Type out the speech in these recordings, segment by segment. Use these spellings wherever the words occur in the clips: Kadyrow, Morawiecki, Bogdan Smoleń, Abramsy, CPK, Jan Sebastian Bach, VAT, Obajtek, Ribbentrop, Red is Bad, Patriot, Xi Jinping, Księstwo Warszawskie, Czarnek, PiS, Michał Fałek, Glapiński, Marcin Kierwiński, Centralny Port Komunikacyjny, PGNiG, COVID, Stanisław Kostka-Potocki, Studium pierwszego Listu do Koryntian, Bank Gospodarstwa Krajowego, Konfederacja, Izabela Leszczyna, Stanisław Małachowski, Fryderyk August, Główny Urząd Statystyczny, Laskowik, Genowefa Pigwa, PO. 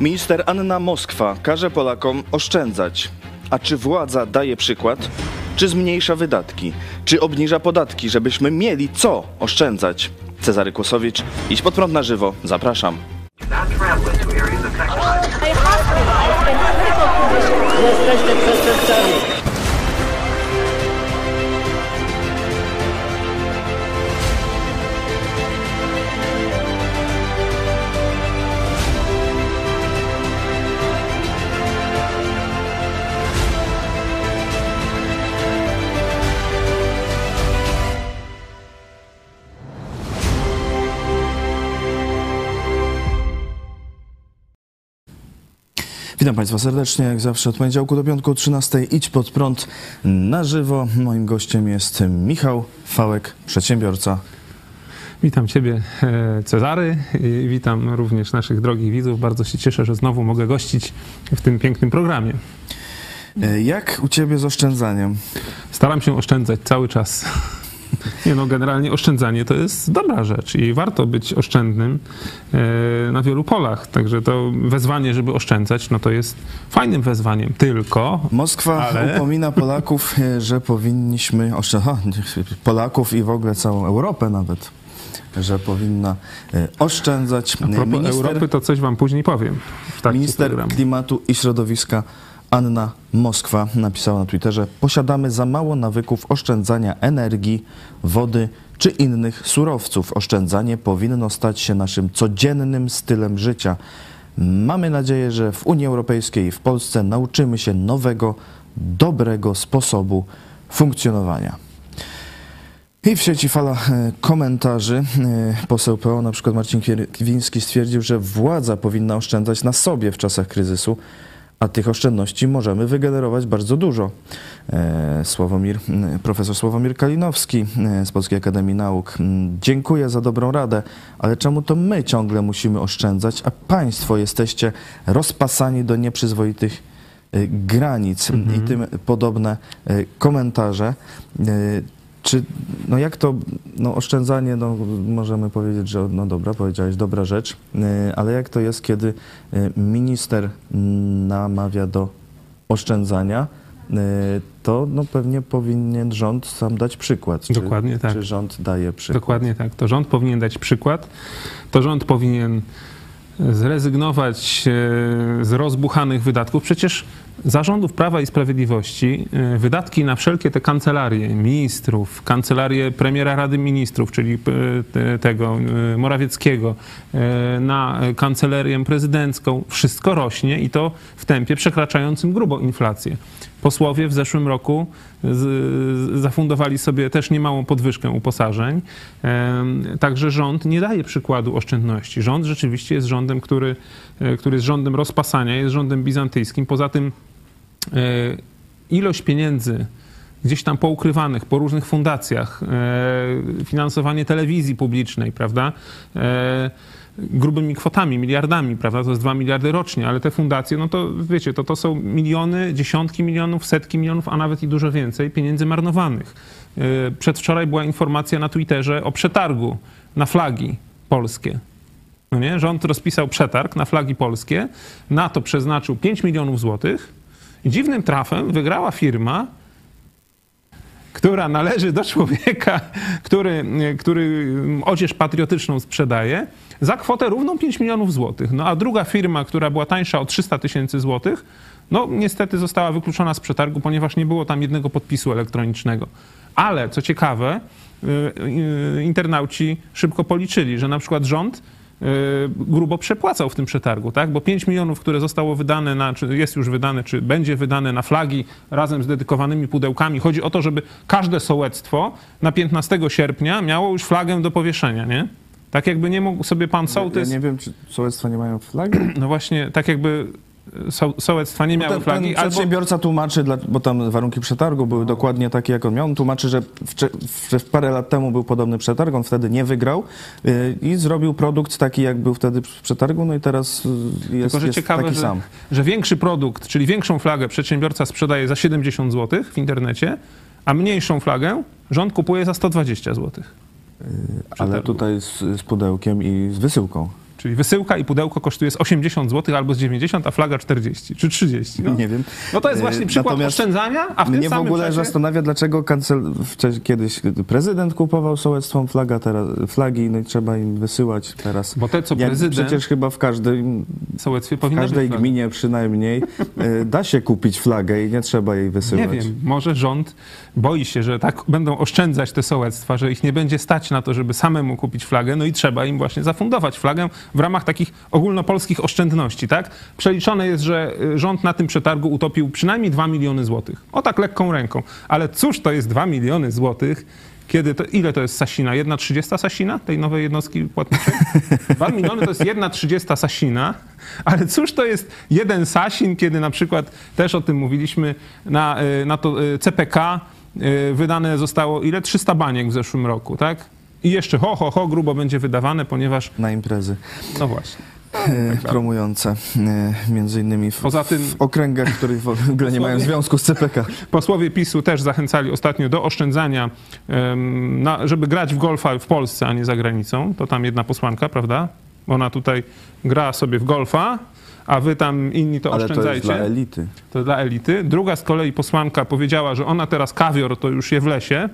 Minister Anna Moskwa każe Polakom oszczędzać. A czy władza daje przykład? Czy zmniejsza wydatki? Czy obniża podatki, żebyśmy mieli co oszczędzać? Cezary Kłosowicz, Idź pod prąd na żywo. Zapraszam. Jesteście przestępcami. Witam Państwa serdecznie, jak zawsze od poniedziałku do piątku o 13:00 Idź pod prąd na żywo. Moim gościem jest Michał Fałek, przedsiębiorca. Witam Ciebie, Cezary, i witam również naszych drogich widzów. Bardzo się cieszę, że znowu mogę gościć w tym pięknym programie. Jak u Ciebie z oszczędzaniem? Staram się oszczędzać cały czas. Nie no, generalnie oszczędzanie to jest dobra rzecz i warto być oszczędnym na wielu polach. Także to wezwanie, żeby oszczędzać, no to jest fajnym wezwaniem, tylko... Moskwa upomina Polaków, że powinniśmy oszczędzać, Polaków i w ogóle całą Europę nawet, że powinna oszczędzać. A propos Europy to coś wam później powiem. Minister Klimatu i Środowiska Anna Moskwa napisała na Twitterze: posiadamy za mało nawyków oszczędzania energii, wody czy innych surowców. Oszczędzanie powinno stać się naszym codziennym stylem życia. Mamy nadzieję, że w Unii Europejskiej i w Polsce nauczymy się nowego, dobrego sposobu funkcjonowania. I w sieci fala komentarzy. Poseł PO, na przykład Marcin Kierwiński, stwierdził, że władza powinna oszczędzać na sobie w czasach kryzysu, a tych oszczędności możemy wygenerować bardzo dużo. Profesor Sławomir Kalinowski z Polskiej Akademii Nauk: dziękuję za dobrą radę, ale czemu to my ciągle musimy oszczędzać, a państwo jesteście rozpasani do nieprzyzwoitych granic? I tym podobne komentarze. Czy, no jak to, no oszczędzanie, no możemy powiedzieć, że no dobra, powiedziałeś, dobra rzecz, ale jak to jest, kiedy minister namawia do oszczędzania, to no pewnie powinien rząd sam dać przykład. Dokładnie tak. Czy rząd daje przykład? Dokładnie tak, to rząd powinien dać przykład, to rząd powinien zrezygnować z rozbuchanych wydatków. Przecież za rządów Prawa i Sprawiedliwości wydatki na wszelkie te kancelarie ministrów, kancelarię premiera Rady Ministrów, czyli tego Morawieckiego, na kancelarię prezydencką, wszystko rośnie i to w tempie przekraczającym grubo inflację. Posłowie w zeszłym roku zafundowali sobie też niemałą podwyżkę uposażeń. Także rząd nie daje przykładu oszczędności. Rząd rzeczywiście jest rządem, który jest rządem rozpasania, jest rządem bizantyjskim. Poza tym ilość pieniędzy gdzieś tam poukrywanych po różnych fundacjach, finansowanie telewizji publicznej, prawda, grubymi kwotami, miliardami, prawda, to jest 2 miliardy rocznie, ale te fundacje, no to wiecie, to są miliony, dziesiątki milionów, setki milionów, a nawet i dużo więcej pieniędzy marnowanych. Przedwczoraj była informacja na Twitterze o przetargu na flagi polskie. No nie? Rząd rozpisał przetarg na flagi polskie, na to przeznaczył 5 milionów złotych i dziwnym trafem wygrała firma, która należy do człowieka, który odzież patriotyczną sprzedaje, za kwotę równą 5 milionów złotych. No a druga firma, która była tańsza o 300 tysięcy złotych, no niestety została wykluczona z przetargu, ponieważ nie było tam jednego podpisu elektronicznego. Ale co ciekawe, internauci szybko policzyli, że na przykład rząd grubo przepłacał w tym przetargu, tak? Bo 5 milionów, które zostało wydane, czy jest już wydane, czy będzie wydane na flagi razem z dedykowanymi pudełkami. Chodzi o to, żeby każde sołectwo na 15 sierpnia miało już flagę do powieszenia, nie? Tak jakby nie mógł sobie pan sołtys... Ja nie wiem, czy sołectwa nie mają flagi? No właśnie, tak jakby... Sołectwa nie miały flagi. Ten przedsiębiorca tłumaczy, bo tam warunki przetargu były dokładnie takie, jak on miał. On tłumaczy, że parę lat temu był podobny przetarg, on wtedy nie wygrał i zrobił produkt taki, jak był wtedy w przetargu, no i teraz jest, tylko, że jest ciekawe, taki sam. Że większy produkt, czyli większą flagę przedsiębiorca sprzedaje za 70 zł w internecie, a mniejszą flagę rząd kupuje za 120 zł. Ale tutaj z pudełkiem i z wysyłką. Czyli wysyłka i pudełko kosztuje z 80 zł albo z 90, a flaga 40 czy 30. No. Nie wiem. No to jest właśnie przykład oszczędzania, a w tym mnie samym w ogóle czasie... zastanawia, dlaczego kiedyś prezydent kupował sołectwom flagi, no i trzeba im wysyłać teraz. Bo te, co prezydent... Przecież chyba w każdym sołectwie powinna być flagę. Gminie przynajmniej da się kupić flagę i nie trzeba jej wysyłać. Nie wiem, może rząd boi się, że tak będą oszczędzać te sołectwa, że ich nie będzie stać na to, żeby samemu kupić flagę, no i trzeba im właśnie zafundować flagę w ramach takich ogólnopolskich oszczędności, tak? Przeliczone jest, że rząd na tym przetargu utopił przynajmniej 2 miliony złotych. O tak lekką ręką. Ale cóż to jest 2 miliony złotych, kiedy to, ile to jest Sasina? 1,30 Sasina tej nowej jednostki płatniczej? 2 miliony to jest 1,30 Sasina, ale cóż to jest jeden Sasin, kiedy na przykład, też o tym mówiliśmy, na to CPK wydane zostało ile? 300 baniek w zeszłym roku, tak? I jeszcze grubo będzie wydawane, ponieważ... Na imprezy. No właśnie. Tak promujące między innymi poza tym, w okręgach, które w ogóle nie mają związku z CPK. Posłowie PiS-u też zachęcali ostatnio do oszczędzania, żeby grać w golfa w Polsce, a nie za granicą. To tam jedna posłanka, prawda? Ona tutaj gra sobie w golfa, a wy tam inni to oszczędzajcie. Ale to jest dla elity. To dla elity. Druga z kolei posłanka powiedziała, że ona teraz kawior to już je w lesie,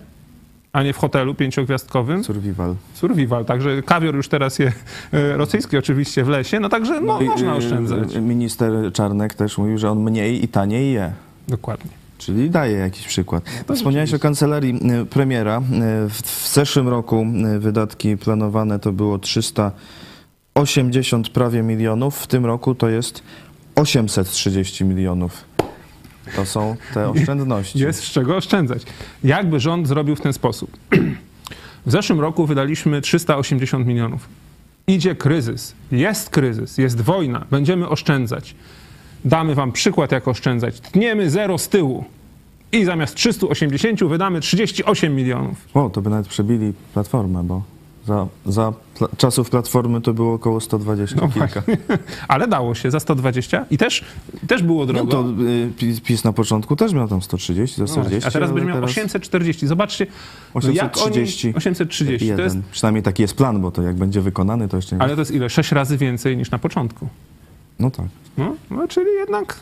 a nie w hotelu 5-gwiazdkowym. Survival, także kawior już teraz je rosyjski oczywiście w lesie, no także można oszczędzać. Minister Czarnek też mówił, że on mniej i taniej je. Dokładnie. Czyli daje jakiś przykład. No wspomniałeś o kancelarii premiera. W zeszłym roku wydatki planowane to było 380 prawie milionów, w tym roku to jest 830 milionów. To są te oszczędności. Jest z czego oszczędzać. Jakby rząd zrobił w ten sposób. W zeszłym roku wydaliśmy 380 milionów. Idzie kryzys, jest wojna, będziemy oszczędzać. Damy wam przykład, jak oszczędzać. Tniemy 0 z tyłu i zamiast 380 wydamy 38 milionów. O, to by nawet przebili Platformę, bo za czasów Platformy to było około 120 kilka. Ale dało się za 120 i też było drogo. No to PiS na początku też miał tam 130, za 140. A teraz będzie miał 840. Zobaczcie, 830. Jak oni, 830. To jest, przynajmniej taki jest plan, bo to jak będzie wykonany, to jeszcze nie. Ale to jest ile? 6 razy więcej niż na początku. No tak. No czyli jednak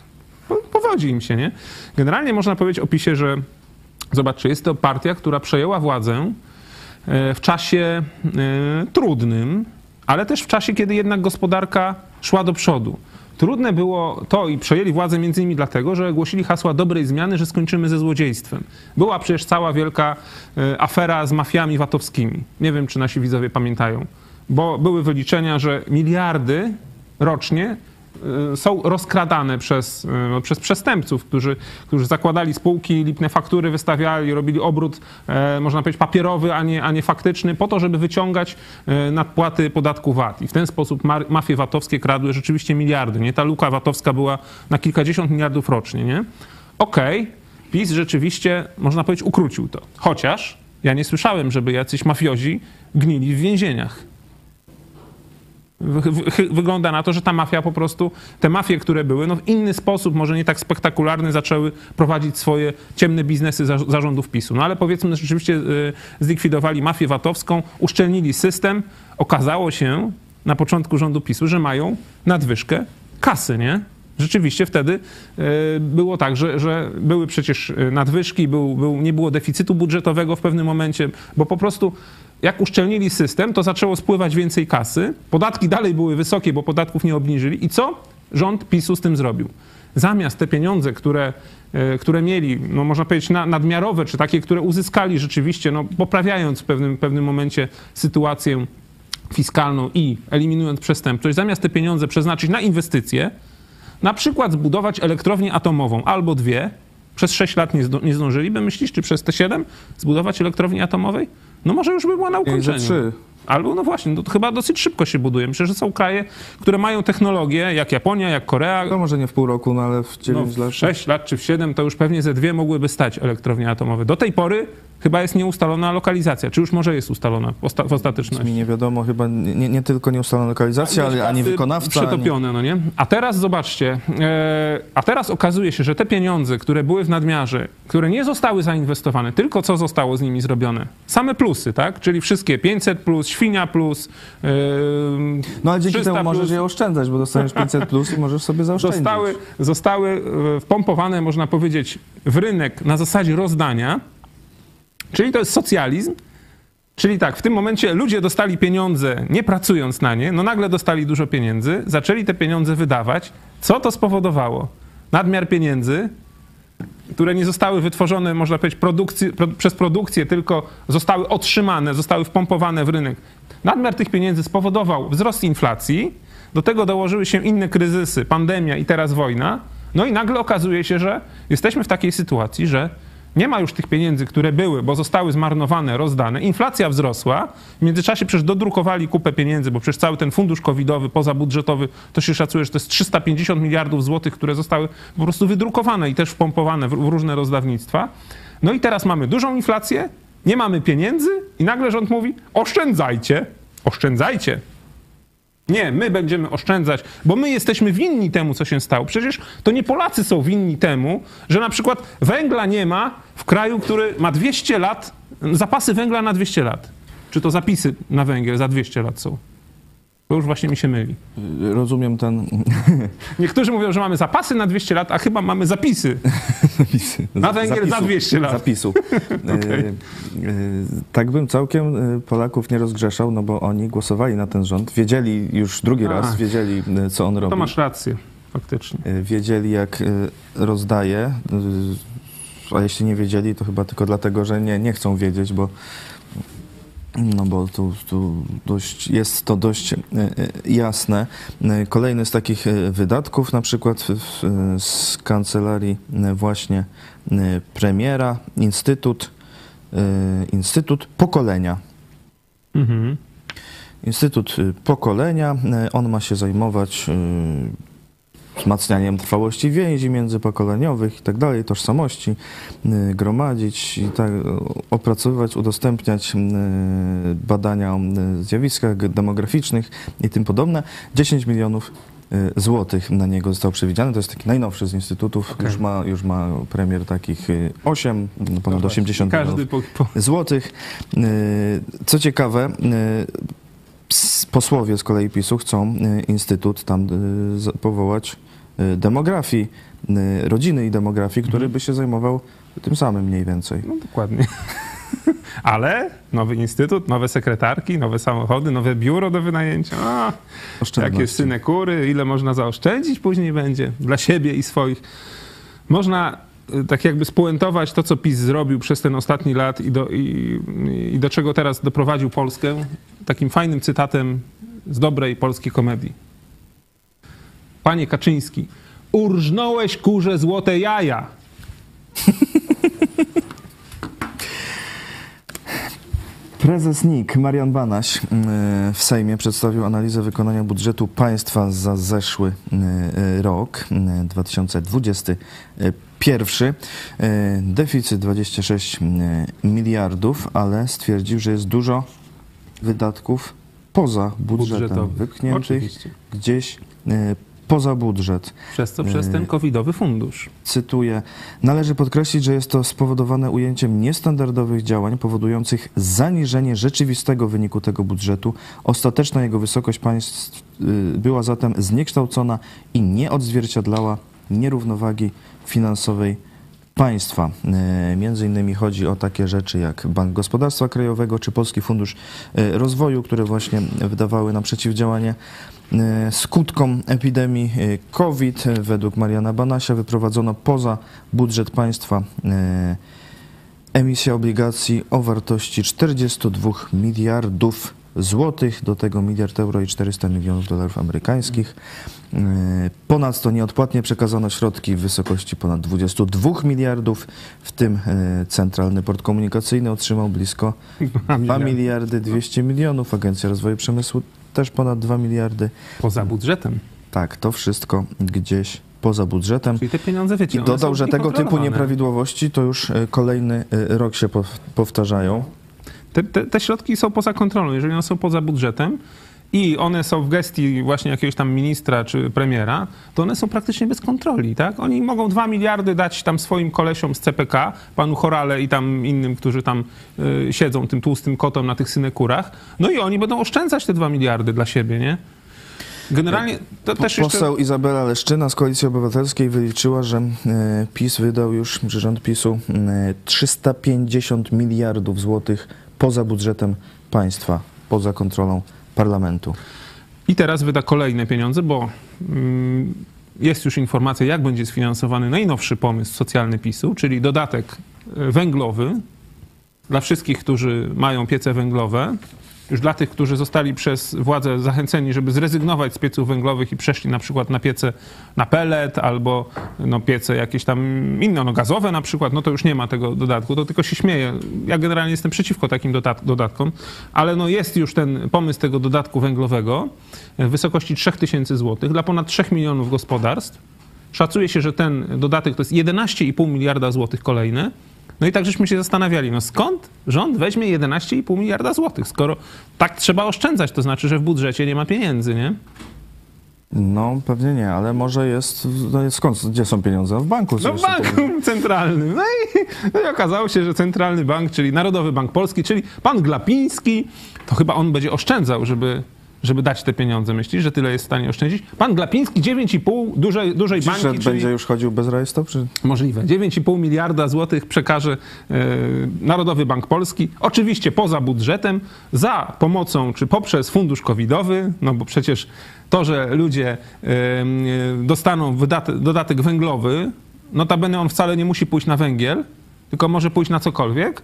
powodzi im się, nie? Generalnie można powiedzieć o PiS-ie, że zobaczcie, jest to partia, która przejęła władzę w czasie trudnym, ale też w czasie, kiedy jednak gospodarka szła do przodu. Trudne było to i przejęli władzę między innymi dlatego, że głosili hasła dobrej zmiany, że skończymy ze złodziejstwem. Była przecież cała wielka afera z mafiami VAT-owskimi. Nie wiem, czy nasi widzowie pamiętają, bo były wyliczenia, że miliardy rocznie są rozkradane przez przestępców, którzy zakładali spółki, lipne faktury wystawiali, robili obrót, można powiedzieć, papierowy, a nie faktyczny, po to, żeby wyciągać nadpłaty podatku VAT. I w ten sposób mafie VAT-owskie kradły rzeczywiście miliardy. Nie? Ta luka VAT-owska była na kilkadziesiąt miliardów rocznie. Nie? Okej, PiS rzeczywiście, można powiedzieć, ukrócił to. Chociaż ja nie słyszałem, żeby jacyś mafiozi gnili w więzieniach. Wygląda na to, że ta mafia po prostu, te mafie, które były, no w inny sposób, może nie tak spektakularny, zaczęły prowadzić swoje ciemne biznesy zarządów PiS-u. No ale powiedzmy, że rzeczywiście zlikwidowali mafię VAT-owską, uszczelnili system. Okazało się na początku rządu PiS-u, że mają nadwyżkę kasy, nie? Rzeczywiście wtedy było tak, że były przecież nadwyżki, nie było deficytu budżetowego w pewnym momencie, bo po prostu jak uszczelnili system, to zaczęło spływać więcej kasy, podatki dalej były wysokie, bo podatków nie obniżyli i co rząd PiS-u z tym zrobił? Zamiast te pieniądze, które mieli, no można powiedzieć nadmiarowe, czy takie, które uzyskali rzeczywiście, no poprawiając w pewnym momencie sytuację fiskalną i eliminując przestępczość, zamiast te pieniądze przeznaczyć na inwestycje, na przykład zbudować elektrownię atomową albo dwie, przez 6 lat nie zdążyliby, myślisz, czy przez te 7 zbudować elektrownię atomowej? No może już by była na ukończeniu. 3. Albo no właśnie, to chyba dosyć szybko się buduje. Myślę, że są kraje, które mają technologię, jak Japonia, jak Korea. No może nie w pół roku, no ale w 9 lat. W 6 lat czy w 7 to już pewnie ze 2 mogłyby stać elektrownie atomowe. Do tej pory Chyba jest nieustalona lokalizacja, czy już może jest ustalona w ostateczności? Mi nie wiadomo, chyba nie tylko nieustalona lokalizacja, ale ani wykonawca. Przetopione, ani... no nie? A teraz zobaczcie, a teraz okazuje się, że te pieniądze, które były w nadmiarze, które nie zostały zainwestowane, tylko co zostało z nimi zrobione? Same plusy, tak? Czyli wszystkie 500 plus, świnia plus, no ale dzięki temu możesz je oszczędzać, bo dostaniesz 500 plus i możesz sobie zaoszczędzić. Zostały wpompowane, można powiedzieć, w rynek na zasadzie rozdania. Czyli to jest socjalizm, czyli tak, w tym momencie ludzie dostali pieniądze, nie pracując na nie, no nagle dostali dużo pieniędzy, zaczęli te pieniądze wydawać. Co to spowodowało? Nadmiar pieniędzy, które nie zostały wytworzone, można powiedzieć, przez produkcję, tylko zostały otrzymane, zostały wpompowane w rynek. Nadmiar tych pieniędzy spowodował wzrost inflacji, do tego dołożyły się inne kryzysy, pandemia i teraz wojna. No i nagle okazuje się, że jesteśmy w takiej sytuacji, że nie ma już tych pieniędzy, które były, bo zostały zmarnowane, rozdane. Inflacja wzrosła. W międzyczasie przecież dodrukowali kupę pieniędzy, bo przecież cały ten fundusz covidowy, pozabudżetowy, to się szacuje, że to jest 350 miliardów złotych, które zostały po prostu wydrukowane i też wpompowane w różne rozdawnictwa. No i teraz mamy dużą inflację, nie mamy pieniędzy i nagle rząd mówi: oszczędzajcie, oszczędzajcie. Nie, my będziemy oszczędzać, bo my jesteśmy winni temu, co się stało. Przecież to nie Polacy są winni temu, że na przykład węgla nie ma w kraju, który ma 200 lat, zapasy węgla na 200 lat. Czy to zapisy na węgiel za 200 lat są? To już właśnie mi się myli. Rozumiem ten... Niektórzy mówią, że mamy zapasy na 200 lat, a chyba mamy zapisy. Na węgiel zapisu, za 200 lat. Zapisu. Okay. Tak bym całkiem Polaków nie rozgrzeszał, no bo oni głosowali na ten rząd. Wiedzieli już drugi raz, wiedzieli, co on robi. To masz rację, faktycznie. Wiedzieli, jak rozdaje, a jeśli nie wiedzieli, to chyba tylko dlatego, że nie chcą wiedzieć, bo... No bo jest to dość jasne. Kolejny z takich wydatków, na przykład z kancelarii właśnie premiera, Instytut Pokolenia. Mhm. Instytut Pokolenia, on ma się zajmować wzmacnianiem trwałości więzi międzypokoleniowych i tak dalej, tożsamości, gromadzić i tak opracowywać, udostępniać badania o zjawiskach demograficznych i tym podobne. 10 milionów złotych na niego zostało przewidziane. To jest taki najnowszy z instytutów. Okay. Już ma premier takich 8, ponad 80 milionów złotych. Co ciekawe, posłowie z kolei PiS-u chcą instytut tam powołać demografii, rodziny i demografii, który by się zajmował tym samym mniej więcej. No dokładnie. Ale nowy instytut, nowe sekretarki, nowe samochody, nowe biuro do wynajęcia. A, jakie synekury, ile można zaoszczędzić później będzie dla siebie i swoich. Można tak jakby spuentować to, co PiS zrobił przez ten ostatni lat i do czego teraz doprowadził Polskę, takim fajnym cytatem z dobrej polskiej komedii. Panie Kaczyński, urżnąłeś kurze złote jaja. Prezes NIK Marian Banaś w Sejmie przedstawił analizę wykonania budżetu państwa za zeszły rok 2021. Deficyt 26 miliardów, ale stwierdził, że jest dużo wydatków poza budżetem, wypchniętych gdzieś poza budżet. Przez ten covidowy fundusz. Cytuję. Należy podkreślić, że jest to spowodowane ujęciem niestandardowych działań powodujących zaniżenie rzeczywistego wyniku tego budżetu. Ostateczna jego wysokość państw była zatem zniekształcona i nie odzwierciedlała nierównowagi finansowej państwa. Między innymi chodzi o takie rzeczy jak Bank Gospodarstwa Krajowego czy Polski Fundusz Rozwoju, które właśnie wydawały na przeciwdziałanie skutkom epidemii COVID. Według Mariana Banasia wyprowadzono poza budżet państwa emisję obligacji o wartości 42 miliardów złotych, do tego $1 miliard i 400 milionów dolarów amerykańskich. Ponadto nieodpłatnie przekazano środki w wysokości ponad 22 miliardów, w tym Centralny Port Komunikacyjny otrzymał blisko 2 miliardy 200 milionów, Agencja Rozwoju Przemysłu też ponad 2 miliardy. Poza budżetem. Tak, to wszystko gdzieś poza budżetem. Czyli te pieniądze, wiecie, i dodał, że tego typu nieprawidłowości to już kolejny rok się powtarzają. Te środki są poza kontrolą, jeżeli one są poza budżetem i one są w gestii właśnie jakiegoś tam ministra czy premiera, to one są praktycznie bez kontroli, tak? Oni mogą 2 miliardy dać tam swoim kolesiom z CPK, panu Chorale i tam innym, którzy tam siedzą tym tłustym kotem na tych synekurach, no i oni będą oszczędzać te 2 miliardy dla siebie, nie? Generalnie to też poseł jeszcze... Izabela Leszczyna z Koalicji Obywatelskiej wyliczyła, że PiS wydał już, czy rząd PiS-u, 350 miliardów złotych poza budżetem państwa, poza kontrolą parlamentu. I teraz wyda kolejne pieniądze, bo jest już informacja, jak będzie sfinansowany najnowszy pomysł socjalny PiS-u, czyli dodatek węglowy dla wszystkich, którzy mają piece węglowe. Już dla tych, którzy zostali przez władzę zachęceni, żeby zrezygnować z pieców węglowych i przeszli na przykład na piece na pelet albo no, piece jakieś tam inne, no, gazowe na przykład, no to już nie ma tego dodatku, to tylko się śmieje. Ja generalnie jestem przeciwko takim dodatkom, ale no, jest już ten pomysł tego dodatku węglowego w wysokości 3000 zł dla ponad 3 milionów gospodarstw. Szacuje się, że ten dodatek to jest 11,5 miliarda złotych kolejny. No i tak żeśmy się zastanawiali, no skąd rząd weźmie 11,5 miliarda złotych, skoro tak trzeba oszczędzać, to znaczy, że w budżecie nie ma pieniędzy, nie? No pewnie nie, ale może jest, no skąd, gdzie są pieniądze? W banku. No w banku centralnym. No i okazało się, że centralny bank, czyli Narodowy Bank Polski, czyli pan Glapiński, to chyba on będzie oszczędzał, żeby dać te pieniądze. Myślisz, że tyle jest w stanie oszczędzić? Pan Glapiński 9,5 dużej banki... Czyli będzie już chodził bez rajstop? Czy... Możliwe. 9,5 miliarda złotych przekaże Narodowy Bank Polski. Oczywiście poza budżetem, za pomocą czy poprzez fundusz covidowy, no bo przecież to, że ludzie dostaną dodatek węglowy, notabene on wcale nie musi pójść na węgiel, tylko może pójść na cokolwiek,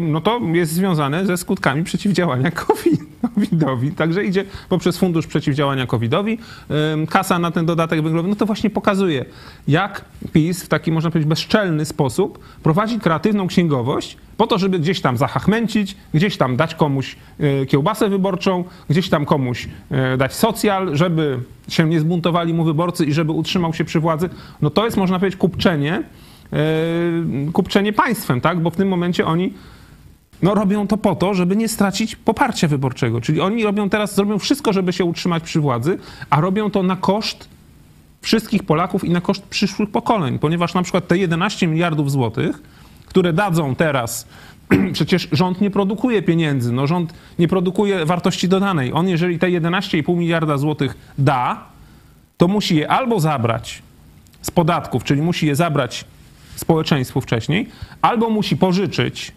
no to jest związane ze skutkami przeciwdziałania COVID-owi. Także idzie poprzez Fundusz Przeciwdziałania COVID-owi. Kasa na ten dodatek węglowy, no to właśnie pokazuje, jak PiS w taki, można powiedzieć, bezczelny sposób prowadzi kreatywną księgowość po to, żeby gdzieś tam zachachmęcić, gdzieś tam dać komuś kiełbasę wyborczą, gdzieś tam komuś dać socjal, żeby się nie zbuntowali mu wyborcy i żeby utrzymał się przy władzy. No to jest, można powiedzieć, kupczenie państwem, tak? Bo w tym momencie oni no, robią to po to, żeby nie stracić poparcia wyborczego. Czyli oni zrobią wszystko, żeby się utrzymać przy władzy, a robią to na koszt wszystkich Polaków i na koszt przyszłych pokoleń, ponieważ na przykład te 11 miliardów złotych, które dadzą teraz, przecież rząd nie produkuje pieniędzy, no, rząd nie produkuje wartości dodanej. On jeżeli te 11,5 miliarda złotych da, to musi je albo zabrać z podatków, czyli musi je zabrać społeczeństwu wcześniej, albo musi pożyczyć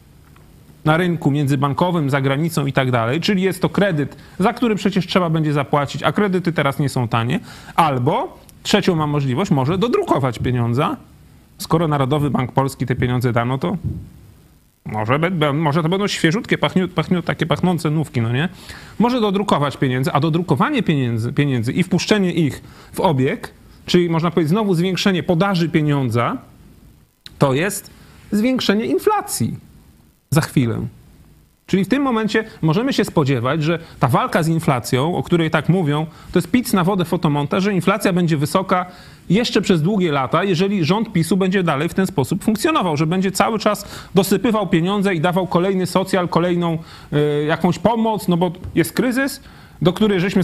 na rynku międzybankowym, za granicą i tak dalej, czyli jest to kredyt, za który przecież trzeba będzie zapłacić, a kredyty teraz nie są tanie, albo trzecią ma możliwość, może dodrukować pieniądze. Skoro Narodowy Bank Polski te pieniądze dano, to może to będą świeżutkie, takie pachnące nówki, no nie? Może dodrukować pieniędzy, a dodrukowanie pieniędzy i wpuszczenie ich w obieg, czyli można powiedzieć znowu zwiększenie podaży pieniądza, to jest zwiększenie inflacji za chwilę. Czyli w tym momencie możemy się spodziewać, że ta walka z inflacją, o której tak mówią, to jest pic na wodę fotomontaż, że inflacja będzie wysoka jeszcze przez długie lata, jeżeli rząd PiS-u będzie dalej w ten sposób funkcjonował, że będzie cały czas dosypywał pieniądze i dawał kolejny socjal, kolejną jakąś pomoc, no bo jest kryzys, do której żeśmy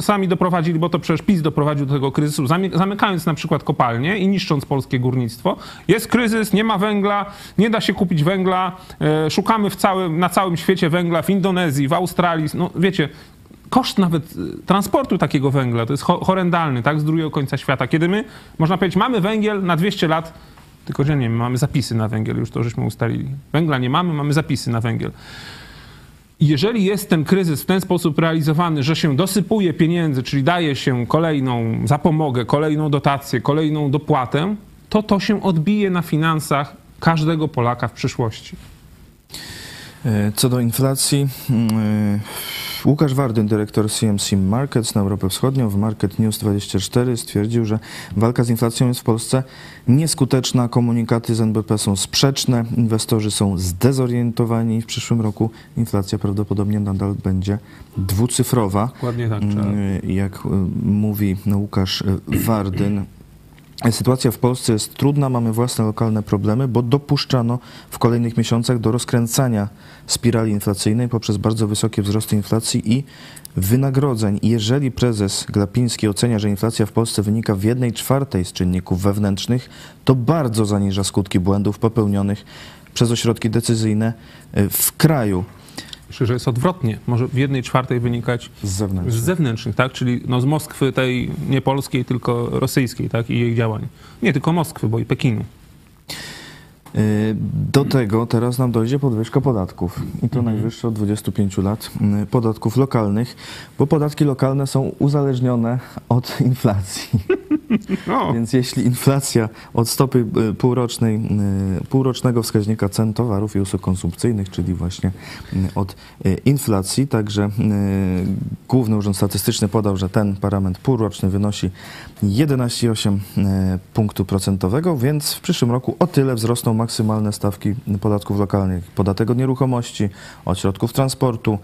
sami doprowadzili, bo to przecież PiS doprowadził do tego kryzysu, zamykając na przykład kopalnie i niszcząc polskie górnictwo. Jest kryzys, nie ma węgla, nie da się kupić węgla, szukamy na całym świecie węgla, w Indonezji, w Australii, no wiecie, koszt nawet transportu takiego węgla to jest horrendalny, tak, z drugiego końca świata, kiedy my, można powiedzieć, mamy węgiel na 200 lat, tylko że nie wiem, mamy zapisy na węgiel, już to żeśmy ustalili. Węgla nie mamy, mamy zapisy na węgiel. Jeżeli jest ten kryzys w ten sposób realizowany, że się dosypuje pieniędzy, czyli daje się kolejną zapomogę, kolejną dotację, kolejną dopłatę, to to się odbije na finansach każdego Polaka w przyszłości. Co do inflacji, Łukasz Wardyn, dyrektor CMC Markets na Europę Wschodnią w Market News 24 stwierdził, że walka z inflacją jest w Polsce nieskuteczna, komunikaty z NBP są sprzeczne, inwestorzy są zdezorientowani. W przyszłym roku inflacja prawdopodobnie nadal będzie dwucyfrowa. Dokładnie tak. Jak mówi Łukasz Wardyn, Sytuacja w Polsce jest trudna, mamy własne lokalne problemy, bo dopuszczano w kolejnych miesiącach do rozkręcania spirali inflacyjnej poprzez bardzo wysokie wzrosty inflacji i wynagrodzeń. Jeżeli prezes Glapiński ocenia, że inflacja w Polsce wynika w 1/4 z czynników wewnętrznych, to bardzo zaniża skutki błędów popełnionych przez ośrodki decyzyjne w kraju. Że jest odwrotnie. Może w 1/4 wynikać z zewnętrznych, tak? Czyli no z Moskwy, tej nie polskiej, tylko rosyjskiej, tak? I jej działań. Nie tylko Moskwy, bo i Pekinu. Do tego teraz nam dojdzie podwyżka podatków. I to najwyższa od 25 lat podatków lokalnych, bo podatki lokalne są uzależnione od inflacji. No. Więc jeśli inflacja od stopy półrocznego wskaźnika cen towarów i usług konsumpcyjnych, czyli właśnie od inflacji, także Główny Urząd Statystyczny podał, że ten parametr półroczny wynosi 11,8 punktu procentowego, więc w przyszłym roku o tyle wzrosną maksymalne stawki podatków lokalnych. Podatek od nieruchomości, od środków transportu,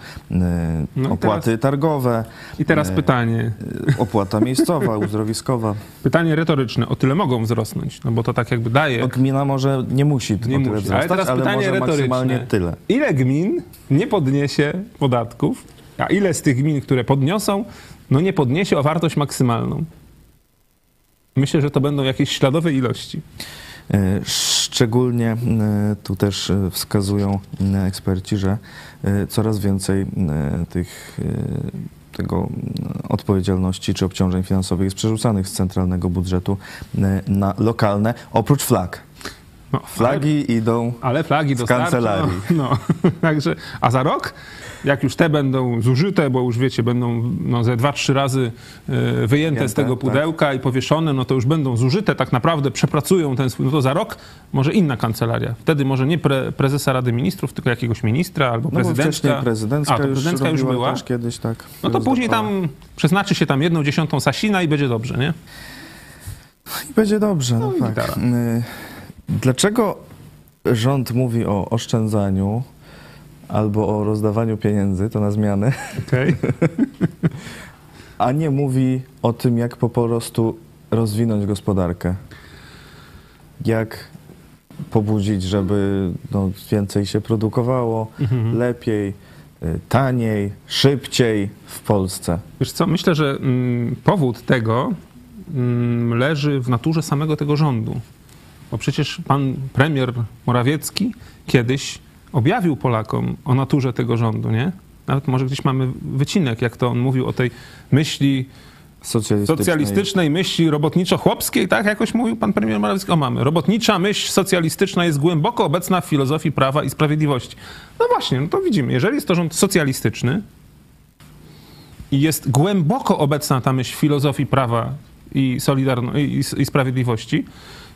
no opłaty targowe. I teraz pytanie. Opłata miejscowa, uzdrowiskowa. Pytanie retoryczne. O tyle mogą wzrosnąć, no bo to tak jakby daje... No gmina może nie musi tylko tyle wzrosnąć, ale, teraz pytanie może maksymalnie tyle. Ile gmin nie podniesie podatków, a ile z tych gmin, które podniosą, no nie podniesie o wartość maksymalną? Myślę, że to będą jakieś śladowe ilości. Szczególnie tu też wskazują eksperci, że coraz więcej tego odpowiedzialności czy obciążeń finansowych jest przerzucanych z centralnego budżetu na lokalne, oprócz flag. No, flagi z kancelarii. Także, a za rok, jak już te będą zużyte, bo już wiecie, będą ze 2-3 razy wyjęte z tego pudełka i powieszone, no to już będą zużyte, tak naprawdę przepracują ten swój, no to za rok może inna kancelaria. Wtedy może nie prezesa Rady Ministrów, tylko jakiegoś ministra albo prezydenta. No prezydencka już była. Też kiedyś, tak, no to później tam przeznaczy się tam 1/10 Sasina i będzie dobrze, nie? I będzie dobrze, no tak. Dlaczego rząd mówi o oszczędzaniu albo o rozdawaniu pieniędzy, to na zmiany, a nie mówi o tym, jak po prostu rozwinąć gospodarkę? Jak pobudzić, żeby więcej się produkowało, lepiej, taniej, szybciej w Polsce? Wiesz co, myślę, że powód tego leży w naturze samego tego rządu. Bo przecież pan premier Morawiecki kiedyś objawił Polakom o naturze tego rządu, nie? Nawet może gdzieś mamy wycinek, jak to on mówił o tej myśli socjalistycznej myśli robotniczo-chłopskiej, tak? Jakoś mówił pan premier Morawiecki, robotnicza myśl socjalistyczna jest głęboko obecna w filozofii Prawa i Sprawiedliwości. No właśnie, no to widzimy, jeżeli jest to rząd socjalistyczny i jest głęboko obecna ta myśl filozofii Prawa i Sprawiedliwości,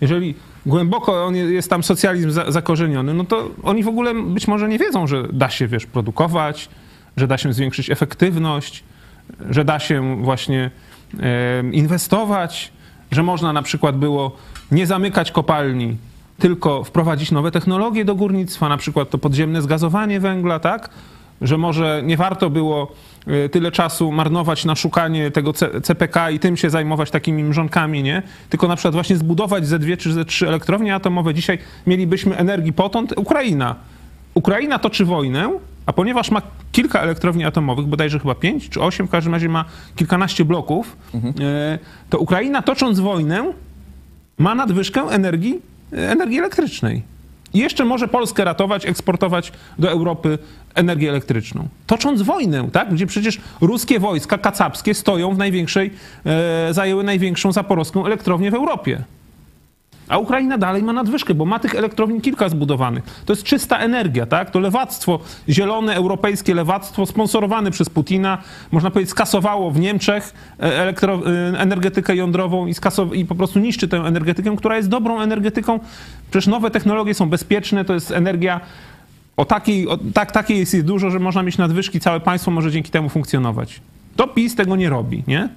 jeżeli głęboko jest tam socjalizm zakorzeniony, no to oni w ogóle być może nie wiedzą, że da się, wiesz, produkować, że da się zwiększyć efektywność, że da się właśnie inwestować, że można na przykład było nie zamykać kopalni, tylko wprowadzić nowe technologie do górnictwa, na przykład to podziemne zgazowanie węgla, tak? Że może nie warto było tyle czasu marnować na szukanie tego CPK i tym się zajmować takimi mrzonkami, nie? Tylko na przykład właśnie zbudować ze 2 czy ze 3 elektrownie atomowe. Dzisiaj mielibyśmy energii potąd. Ukraina toczy wojnę, a ponieważ ma kilka elektrowni atomowych, bodajże chyba 5 czy 8, w każdym razie ma kilkanaście bloków, to Ukraina tocząc wojnę ma nadwyżkę energii elektrycznej. I jeszcze może Polskę ratować, eksportować do Europy energię elektryczną. Tocząc wojnę, tak? Gdzie przecież ruskie wojska kacapskie stoją w zajęły największą zaporowską elektrownię w Europie. A Ukraina dalej ma nadwyżkę, bo ma tych elektrowni kilka zbudowanych. To jest czysta energia, tak? To lewactwo, zielone europejskie lewactwo sponsorowane przez Putina, można powiedzieć, skasowało w Niemczech energetykę jądrową i po prostu niszczy tę energetykę, która jest dobrą energetyką. Przecież nowe technologie są bezpieczne, to jest energia takiej jest dużo, że można mieć nadwyżki, całe państwo może dzięki temu funkcjonować. To PiS tego nie robi, nie?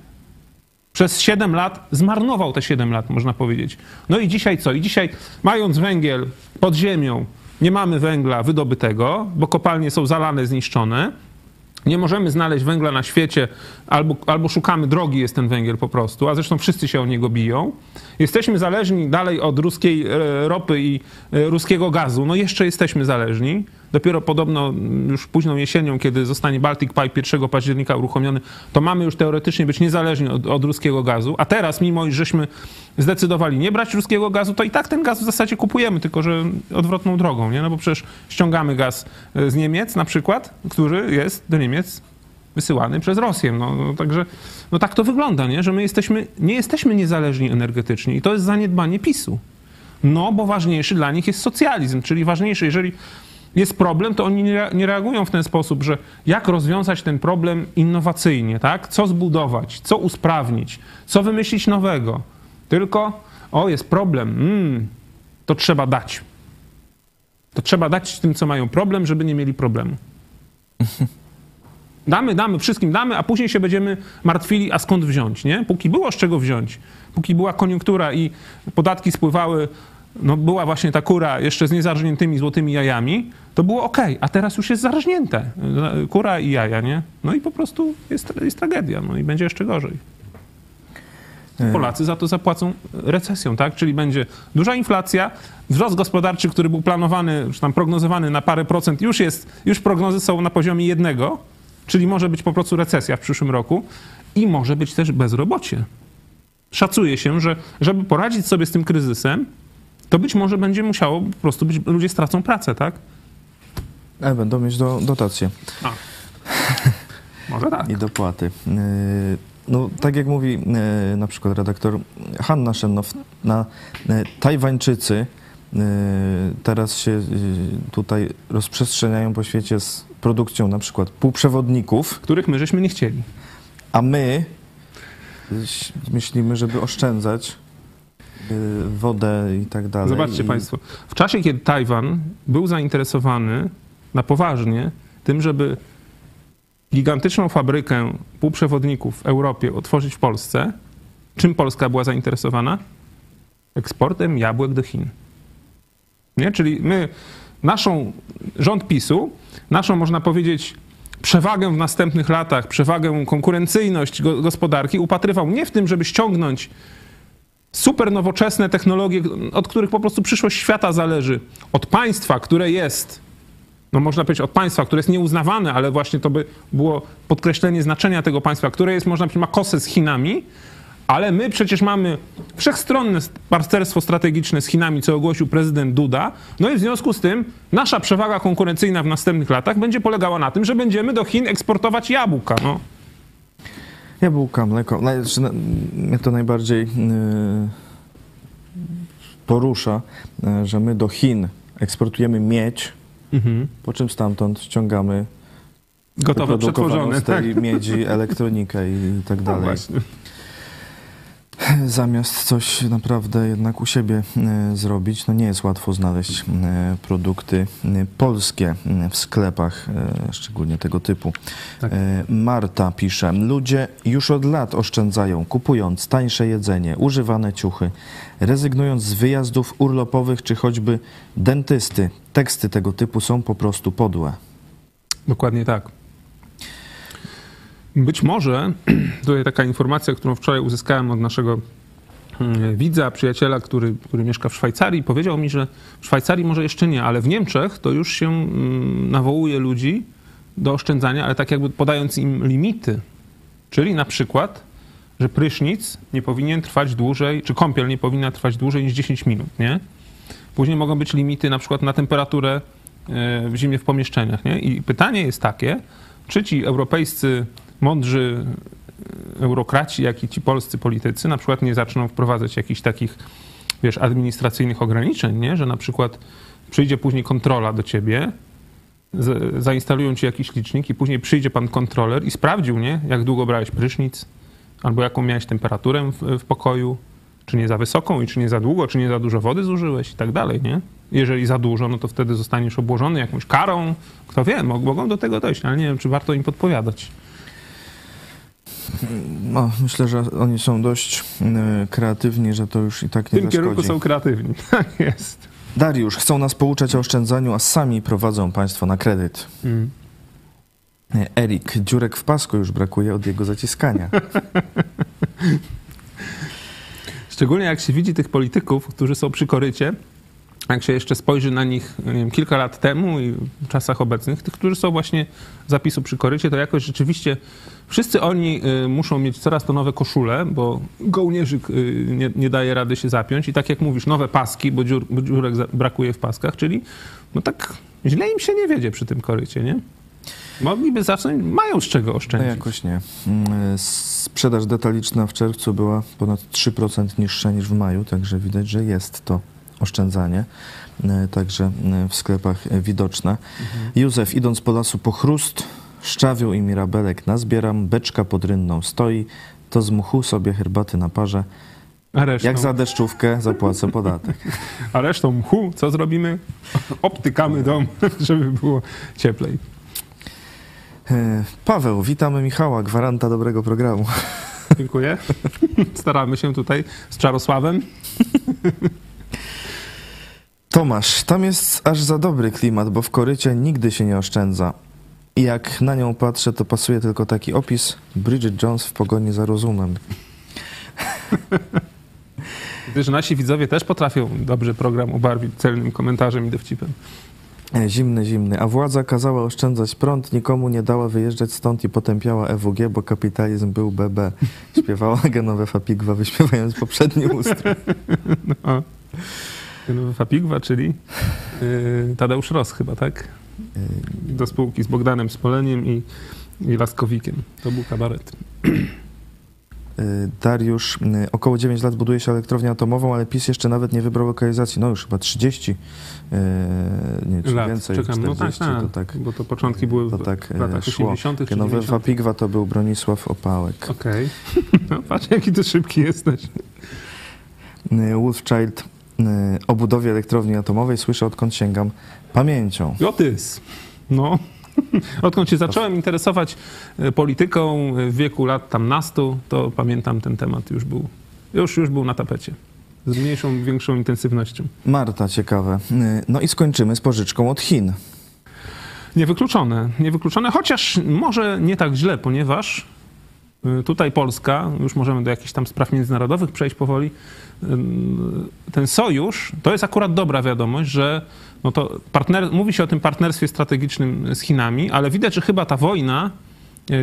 Przez 7 lat, zmarnował te 7 lat, można powiedzieć. No i dzisiaj co? I dzisiaj mając węgiel pod ziemią, nie mamy węgla wydobytego, bo kopalnie są zalane, zniszczone. Nie możemy znaleźć węgla na świecie, albo szukamy, drogi jest ten węgiel po prostu, a zresztą wszyscy się o niego biją. Jesteśmy zależni dalej od ruskiej ropy i ruskiego gazu. No jeszcze jesteśmy zależni. Dopiero podobno już późną jesienią, kiedy zostanie Baltic Pipe 1 października uruchomiony, to mamy już teoretycznie być niezależni od ruskiego gazu. A teraz, mimo iż żeśmy zdecydowali nie brać ruskiego gazu, to i tak ten gaz w zasadzie kupujemy, tylko że odwrotną drogą, nie? No bo przecież ściągamy gaz z Niemiec na przykład, który jest do Niemiec wysyłany przez Rosję. No, także no tak to wygląda, nie? Że my nie jesteśmy niezależni energetycznie i to jest zaniedbanie PiS-u. No bo ważniejszy dla nich jest socjalizm, czyli ważniejszy, jeżeli jest problem, to oni nie reagują w ten sposób, że jak rozwiązać ten problem innowacyjnie, tak? Co zbudować, co usprawnić, co wymyślić nowego. Tylko, o, jest problem, to trzeba dać. To trzeba dać tym, co mają problem, żeby nie mieli problemu. Damy, wszystkim damy, a później się będziemy martwili, a skąd wziąć, nie? Póki było z czego wziąć, póki była koniunktura i podatki spływały, no była właśnie ta kura jeszcze z niezarzniętymi złotymi jajami, to było okej, a teraz już jest zarznięte. Kura i jaja, nie? No i po prostu jest tragedia, no i będzie jeszcze gorzej. Polacy za to zapłacą recesją, tak? Czyli będzie duża inflacja, wzrost gospodarczy, który był planowany, czy tam prognozowany na parę procent, już prognozy są na poziomie 1%, czyli może być po prostu recesja w przyszłym roku i może być też bezrobocie. Szacuje się, że żeby poradzić sobie z tym kryzysem, to być może będzie musiało po prostu być, ludzie stracą pracę, tak? Będą mieć dotacje. Może tak. I dopłaty. No, tak jak mówi na przykład redaktor Hanna Szenow, Tajwańczycy teraz się tutaj rozprzestrzeniają po świecie z produkcją na przykład półprzewodników, których my żeśmy nie chcieli. A my myślimy, żeby oszczędzać wodę i tak dalej. Zobaczcie Państwo, w czasie, kiedy Tajwan był zainteresowany na poważnie tym, żeby gigantyczną fabrykę półprzewodników w Europie otworzyć w Polsce, czym Polska była zainteresowana? Eksportem jabłek do Chin. Nie? Czyli rząd PiS-u, naszą, można powiedzieć, przewagę w następnych latach, przewagę, konkurencyjność gospodarki upatrywał nie w tym, żeby ściągnąć super nowoczesne technologie, od których po prostu przyszłość świata zależy, od państwa, które jest... No można powiedzieć od państwa, które jest nieuznawane, ale właśnie to by było podkreślenie znaczenia tego państwa, które jest, można powiedzieć, ma kosę z Chinami, ale my przecież mamy wszechstronne partnerstwo strategiczne z Chinami, co ogłosił prezydent Duda, no i w związku z tym nasza przewaga konkurencyjna w następnych latach będzie polegała na tym, że będziemy do Chin eksportować jabłka, no. Jabłka, mleko. Mnie to najbardziej porusza, że my do Chin eksportujemy miedź, po czym stamtąd ściągamy gotowe, przetworzone z tej miedzi elektronikę i tak dalej. No zamiast coś naprawdę jednak u siebie zrobić, no nie jest łatwo znaleźć produkty polskie w sklepach, szczególnie tego typu. Tak. Marta pisze, ludzie już od lat oszczędzają, kupując tańsze jedzenie, używane ciuchy, rezygnując z wyjazdów urlopowych czy choćby dentysty. Teksty tego typu są po prostu podłe. Dokładnie tak. Być może, tutaj taka informacja, którą wczoraj uzyskałem od naszego widza, przyjaciela, który mieszka w Szwajcarii, powiedział mi, że w Szwajcarii może jeszcze nie, ale w Niemczech to już się nawołuje ludzi do oszczędzania, ale tak jakby podając im limity. Czyli na przykład, że prysznic nie powinien trwać dłużej, czy kąpiel nie powinna trwać dłużej niż 10 minut, nie? Później mogą być limity na przykład na temperaturę w zimie w pomieszczeniach, nie? I pytanie jest takie, czy ci europejscy mądrzy eurokraci, jak i ci polscy politycy na przykład nie zaczną wprowadzać jakichś takich, wiesz, administracyjnych ograniczeń, nie? Że na przykład przyjdzie później kontrola do ciebie, zainstalują ci jakiś licznik i później przyjdzie pan kontroler i sprawdził, nie? Jak długo brałeś prysznic, albo jaką miałeś temperaturę w pokoju, czy nie za wysoką i czy nie za długo, czy nie za dużo wody zużyłeś i tak dalej, nie? Jeżeli za dużo, no to wtedy zostaniesz obłożony jakąś karą, kto wie, mogą do tego dojść, ale nie wiem, czy warto im podpowiadać. No, myślę, że oni są dość kreatywni, że to już i tak nie zaszkodzi. W tym kierunku są kreatywni, tak jest. Dariusz, chcą nas pouczać o oszczędzaniu, a sami prowadzą państwo na kredyt. Erik, dziurek w pasku już brakuje od jego zaciskania. Szczególnie jak się widzi tych polityków, którzy są przy korycie, jak się jeszcze spojrzy na nich, nie wiem, kilka lat temu i w czasach obecnych, tych, którzy są właśnie zapisu przy korycie, to jakoś rzeczywiście wszyscy oni muszą mieć coraz to nowe koszule, bo kołnierzyk nie daje rady się zapiąć i tak jak mówisz, nowe paski, bo dziurek brakuje w paskach, czyli no tak źle im się nie wiedzie przy tym korycie, nie? Mogliby zacząć, mają z czego oszczędzić. No jakoś nie. Sprzedaż detaliczna w czerwcu była ponad 3% niższa niż w maju, także widać, że jest to oszczędzanie, także w sklepach widoczne. Mhm. Józef, idąc po lasu po chrust, szczawiu i mirabelek nazbieram, beczka pod rynną stoi, to z mchu sobie herbaty naparzę. A resztą? Jak za deszczówkę zapłacę podatek. A resztą mchu, co zrobimy? Obtykamy dom, żeby było cieplej. Paweł, witamy Michała, gwaranta dobrego programu. Dziękuję. Staramy się tutaj z Czarosławem. Tomasz, tam jest aż za dobry klimat, bo w korycie nigdy się nie oszczędza. I jak na nią patrzę, to pasuje tylko taki opis: Bridget Jones w pogoni za rozumem. Gdyż nasi widzowie też potrafią dobrze program ubarwić celnym komentarzem i dowcipem. Zimny, zimny. A władza kazała oszczędzać prąd, nikomu nie dała wyjeżdżać stąd i potępiała EWG, bo kapitalizm był BB. Śpiewała Genowefa Pigwa, wyśpiewając poprzedni ustrój. No. Genowefa Pigwa, czyli Tadeusz Ross chyba, tak? Do spółki z Bogdanem Smoleniem i Laskowikiem. To był kabaret. Dariusz, około 9 lat buduje się elektrownię atomową, ale PiS jeszcze nawet nie wybrał lokalizacji. No już chyba 30, nie czy lat, więcej, czekam. 40, no tak, to tak, bo to początki były to tak w latach 80. Genowefa Pigwa to był Bronisław Opałek. Okej, okay. No, patrz jaki to szybki jesteś. Wolfchild, o budowie elektrowni atomowej słyszę, odkąd sięgam pamięcią. Jotys, no. Odkąd się zacząłem interesować polityką w wieku lat tam nastu, to pamiętam, ten temat już był na tapecie. Z mniejszą, większą intensywnością. Marta, ciekawe. No i skończymy z pożyczką od Chin. Niewykluczone. Niewykluczone, chociaż może nie tak źle, ponieważ tutaj Polska, już możemy do jakichś tam spraw międzynarodowych przejść powoli, ten sojusz, to jest akurat dobra wiadomość, że no to mówi się o tym partnerstwie strategicznym z Chinami, ale widać, że chyba ta wojna,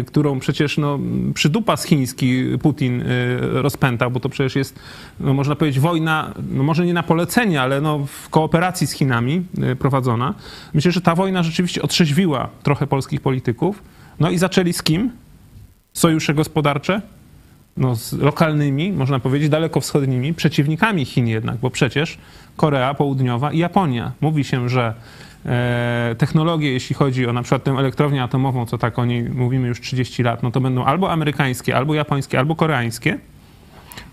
którą przecież no, przydupas chiński Putin rozpętał, bo to przecież jest, no, można powiedzieć, wojna, no, może nie na polecenie, ale no, w kooperacji z Chinami prowadzona. Myślę, że ta wojna rzeczywiście otrzeźwiła trochę polskich polityków. No i zaczęli z kim? Sojusze gospodarcze? No, z lokalnymi, można powiedzieć, dalekowschodnimi przeciwnikami Chin jednak, bo przecież Korea Południowa i Japonia. Mówi się, że technologie, jeśli chodzi o na przykład tę elektrownię atomową, co tak o niej mówimy już 30 lat, no to będą albo amerykańskie, albo japońskie, albo koreańskie.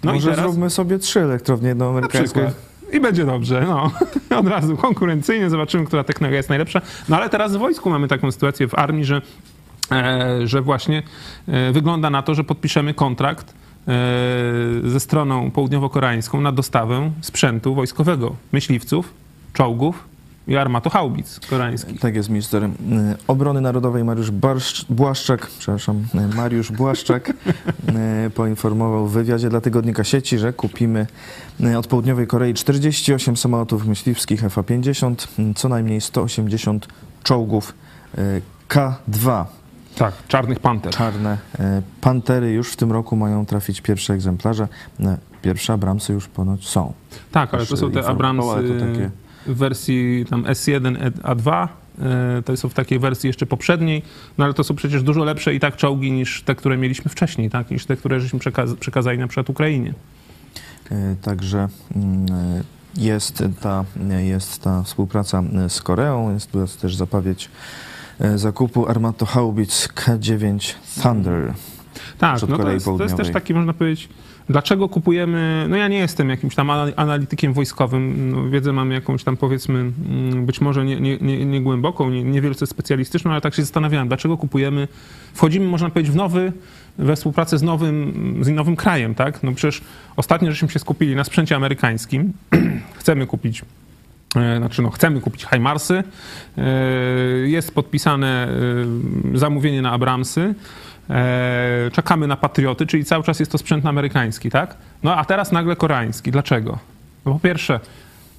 No może i teraz zróbmy sobie 3 elektrownie, jedną amerykańską. I będzie dobrze, no. Od razu konkurencyjnie zobaczymy, która technologia jest najlepsza. No ale teraz w wojsku mamy taką sytuację, w armii, że właśnie wygląda na to, że podpiszemy kontrakt ze stroną południowo-koreańską na dostawę sprzętu wojskowego, myśliwców, czołgów i armatohaubic koreańskich. Tak jest, minister Obrony Narodowej Mariusz Błaszczak poinformował w wywiadzie dla tygodnika Sieci, że kupimy od Południowej Korei 48 samolotów myśliwskich FA-50, co najmniej 180 czołgów K2. Tak, czarnych panter. Czarne pantery już w tym roku mają trafić pierwsze egzemplarze. Pierwsze Abramsy już ponoć są. Tak, ale to są te Abramsy takie w wersji tam S1, A2. To są w takiej wersji jeszcze poprzedniej, no ale to są przecież dużo lepsze i tak czołgi niż te, które mieliśmy wcześniej, tak? Niż te, które żeśmy przekazali na przykład Ukrainie. Także jest ta współpraca z Koreą, jest też zapowiedź zakupu armatohaubic K9 Thunder. Tak, no to jest też taki, można powiedzieć, dlaczego kupujemy, no ja nie jestem jakimś tam analitykiem wojskowym, no, wiedzę mam jakąś tam, powiedzmy, być może niegłęboką, niewielce specjalistyczną, ale tak się zastanawiałem, dlaczego kupujemy, wchodzimy, można powiedzieć, we współpracę z nowym krajem, tak? No przecież ostatnio żeśmy się skupili na sprzęcie amerykańskim, chcemy kupić Chcemy kupić Himarsy, jest podpisane zamówienie na Abramsy, czekamy na Patrioty, czyli cały czas jest to sprzęt amerykański, tak? No a teraz nagle koreański. Dlaczego? No, po pierwsze,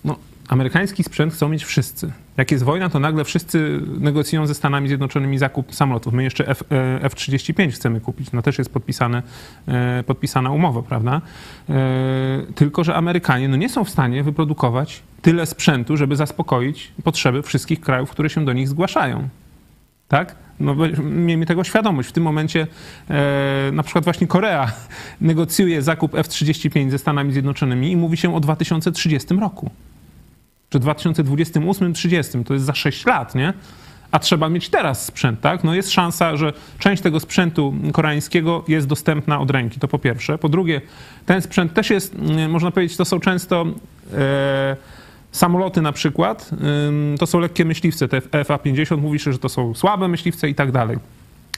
no, amerykański sprzęt chcą mieć wszyscy. Jak jest wojna, to nagle wszyscy negocjują ze Stanami Zjednoczonymi zakup samolotów. My jeszcze F-35 chcemy kupić. No też jest podpisana umowa, prawda? Tylko że Amerykanie no nie są w stanie wyprodukować tyle sprzętu, żeby zaspokoić potrzeby wszystkich krajów, które się do nich zgłaszają. Tak? No, miejmy tego świadomość. W tym momencie na przykład właśnie Korea negocjuje zakup F-35 ze Stanami Zjednoczonymi i mówi się o 2030 roku. Czy 2028-30, to jest za 6 lat, nie? A trzeba mieć teraz sprzęt, tak? No jest szansa, że część tego sprzętu koreańskiego jest dostępna od ręki, to po pierwsze. Po drugie, ten sprzęt też jest, można powiedzieć, to są często samoloty na przykład, to są lekkie myśliwce, te FA-50, mówi się, że to są słabe myśliwce i tak dalej.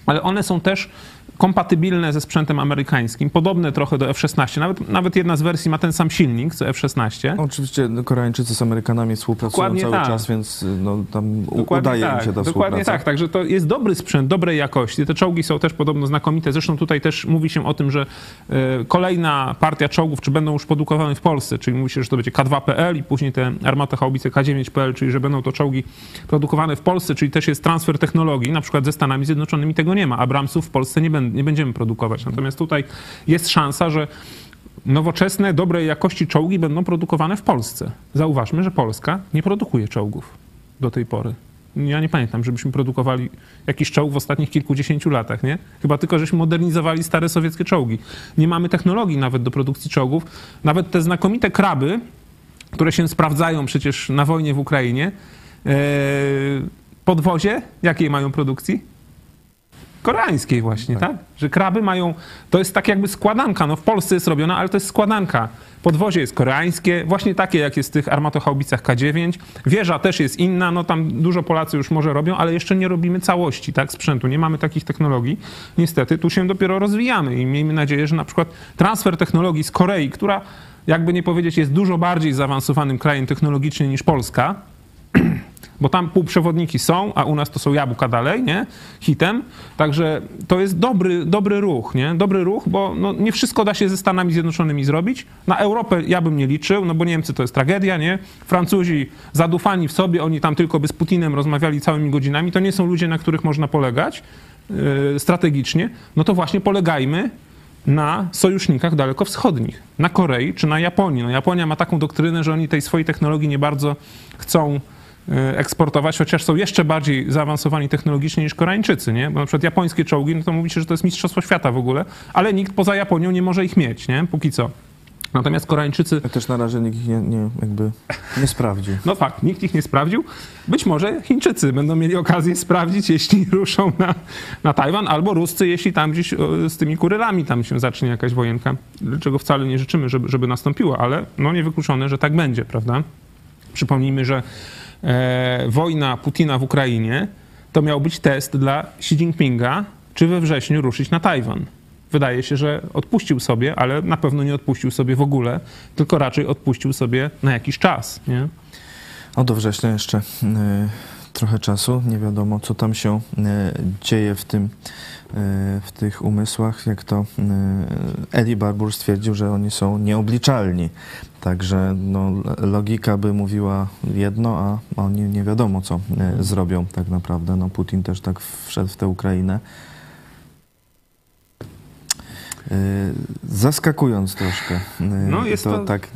Ale one są też kompatybilne ze sprzętem amerykańskim, podobne trochę do F-16. Nawet jedna z wersji ma ten sam silnik, co F-16. Oczywiście Koreańczycy z Amerykanami współpracują cały czas, więc no, tam udaje im się ta współpraca. Dokładnie tak, także to jest dobry sprzęt, dobrej jakości. Te czołgi są też podobno znakomite. Zresztą tutaj też mówi się o tym, że kolejna partia czołgów, czy będą już produkowane w Polsce, czyli mówi się, że to będzie K2PL i później te armata haubice K9PL, czyli że będą to czołgi produkowane w Polsce, czyli też jest transfer technologii, na przykład ze Stanami Zjednoczonymi tego nie ma. Abramsów w Polsce nie będziemy produkować. Natomiast tutaj jest szansa, że nowoczesne, dobrej jakości czołgi będą produkowane w Polsce. Zauważmy, że Polska nie produkuje czołgów do tej pory. Ja nie pamiętam, żebyśmy produkowali jakiś czołg w ostatnich kilkudziesięciu latach, nie? Chyba tylko, żeśmy modernizowali stare sowieckie czołgi. Nie mamy technologii nawet do produkcji czołgów. Nawet te znakomite kraby, które się sprawdzają przecież na wojnie w Ukrainie, podwozie, jakiej mają produkcji? Koreańskiej właśnie, tak? Że kraby mają, to jest tak jakby składanka, no w Polsce jest robiona, ale to jest składanka. Podwozie jest koreańskie, właśnie takie jak jest w tych armatohaubicach K9. Wieża też jest inna, no tam dużo Polacy już może robią, ale jeszcze nie robimy całości, tak, sprzętu. Nie mamy takich technologii. Niestety tu się dopiero rozwijamy i miejmy nadzieję, że na przykład transfer technologii z Korei, która jakby nie powiedzieć jest dużo bardziej zaawansowanym krajem technologicznie niż Polska, bo tam półprzewodniki są, a u nas to są jabłka dalej, nie? Hitem. Także to jest dobry ruch, nie? Dobry ruch, bo no nie wszystko da się ze Stanami Zjednoczonymi zrobić. Na Europę ja bym nie liczył, no bo Niemcy to jest tragedia, nie? Francuzi zadufani w sobie, oni tam tylko by z Putinem rozmawiali całymi godzinami. To nie są ludzie, na których można polegać strategicznie. No to właśnie polegajmy na sojusznikach dalekowschodnich, na Korei czy na Japonii. No Japonia ma taką doktrynę, że oni tej swojej technologii nie bardzo chcą eksportować, chociaż są jeszcze bardziej zaawansowani technologicznie niż Koreańczycy, nie? Bo na przykład japońskie czołgi, no to mówi się, że to jest mistrzostwo świata w ogóle, ale nikt poza Japonią nie może ich mieć, nie? Póki co. Natomiast Koreańczycy... Ja też na razie nikt ich nie sprawdził. No fakt, nikt ich nie sprawdził. Być może Chińczycy będą mieli okazję sprawdzić, jeśli ruszą na Tajwan, albo Ruscy, jeśli tam gdzieś z tymi Kurylami tam się zacznie jakaś wojenka, czego wcale nie życzymy, żeby nastąpiło, ale no niewykluczone, że tak będzie, prawda? Przypomnijmy, że wojna Putina w Ukrainie to miał być test dla Xi Jinpinga, czy we wrześniu ruszyć na Tajwan. Wydaje się, że odpuścił sobie, ale na pewno nie odpuścił sobie w ogóle, tylko raczej odpuścił sobie na jakiś czas. Nie? O, do września jeszcze trochę czasu. Nie wiadomo, co tam się dzieje w tych umysłach, jak to Eli Barbour stwierdził, że oni są nieobliczalni. Także no, logika by mówiła jedno, a oni nie wiadomo, co zrobią tak naprawdę. No, Putin też tak wszedł w tę Ukrainę. Zaskakując troszkę. No jest to tak,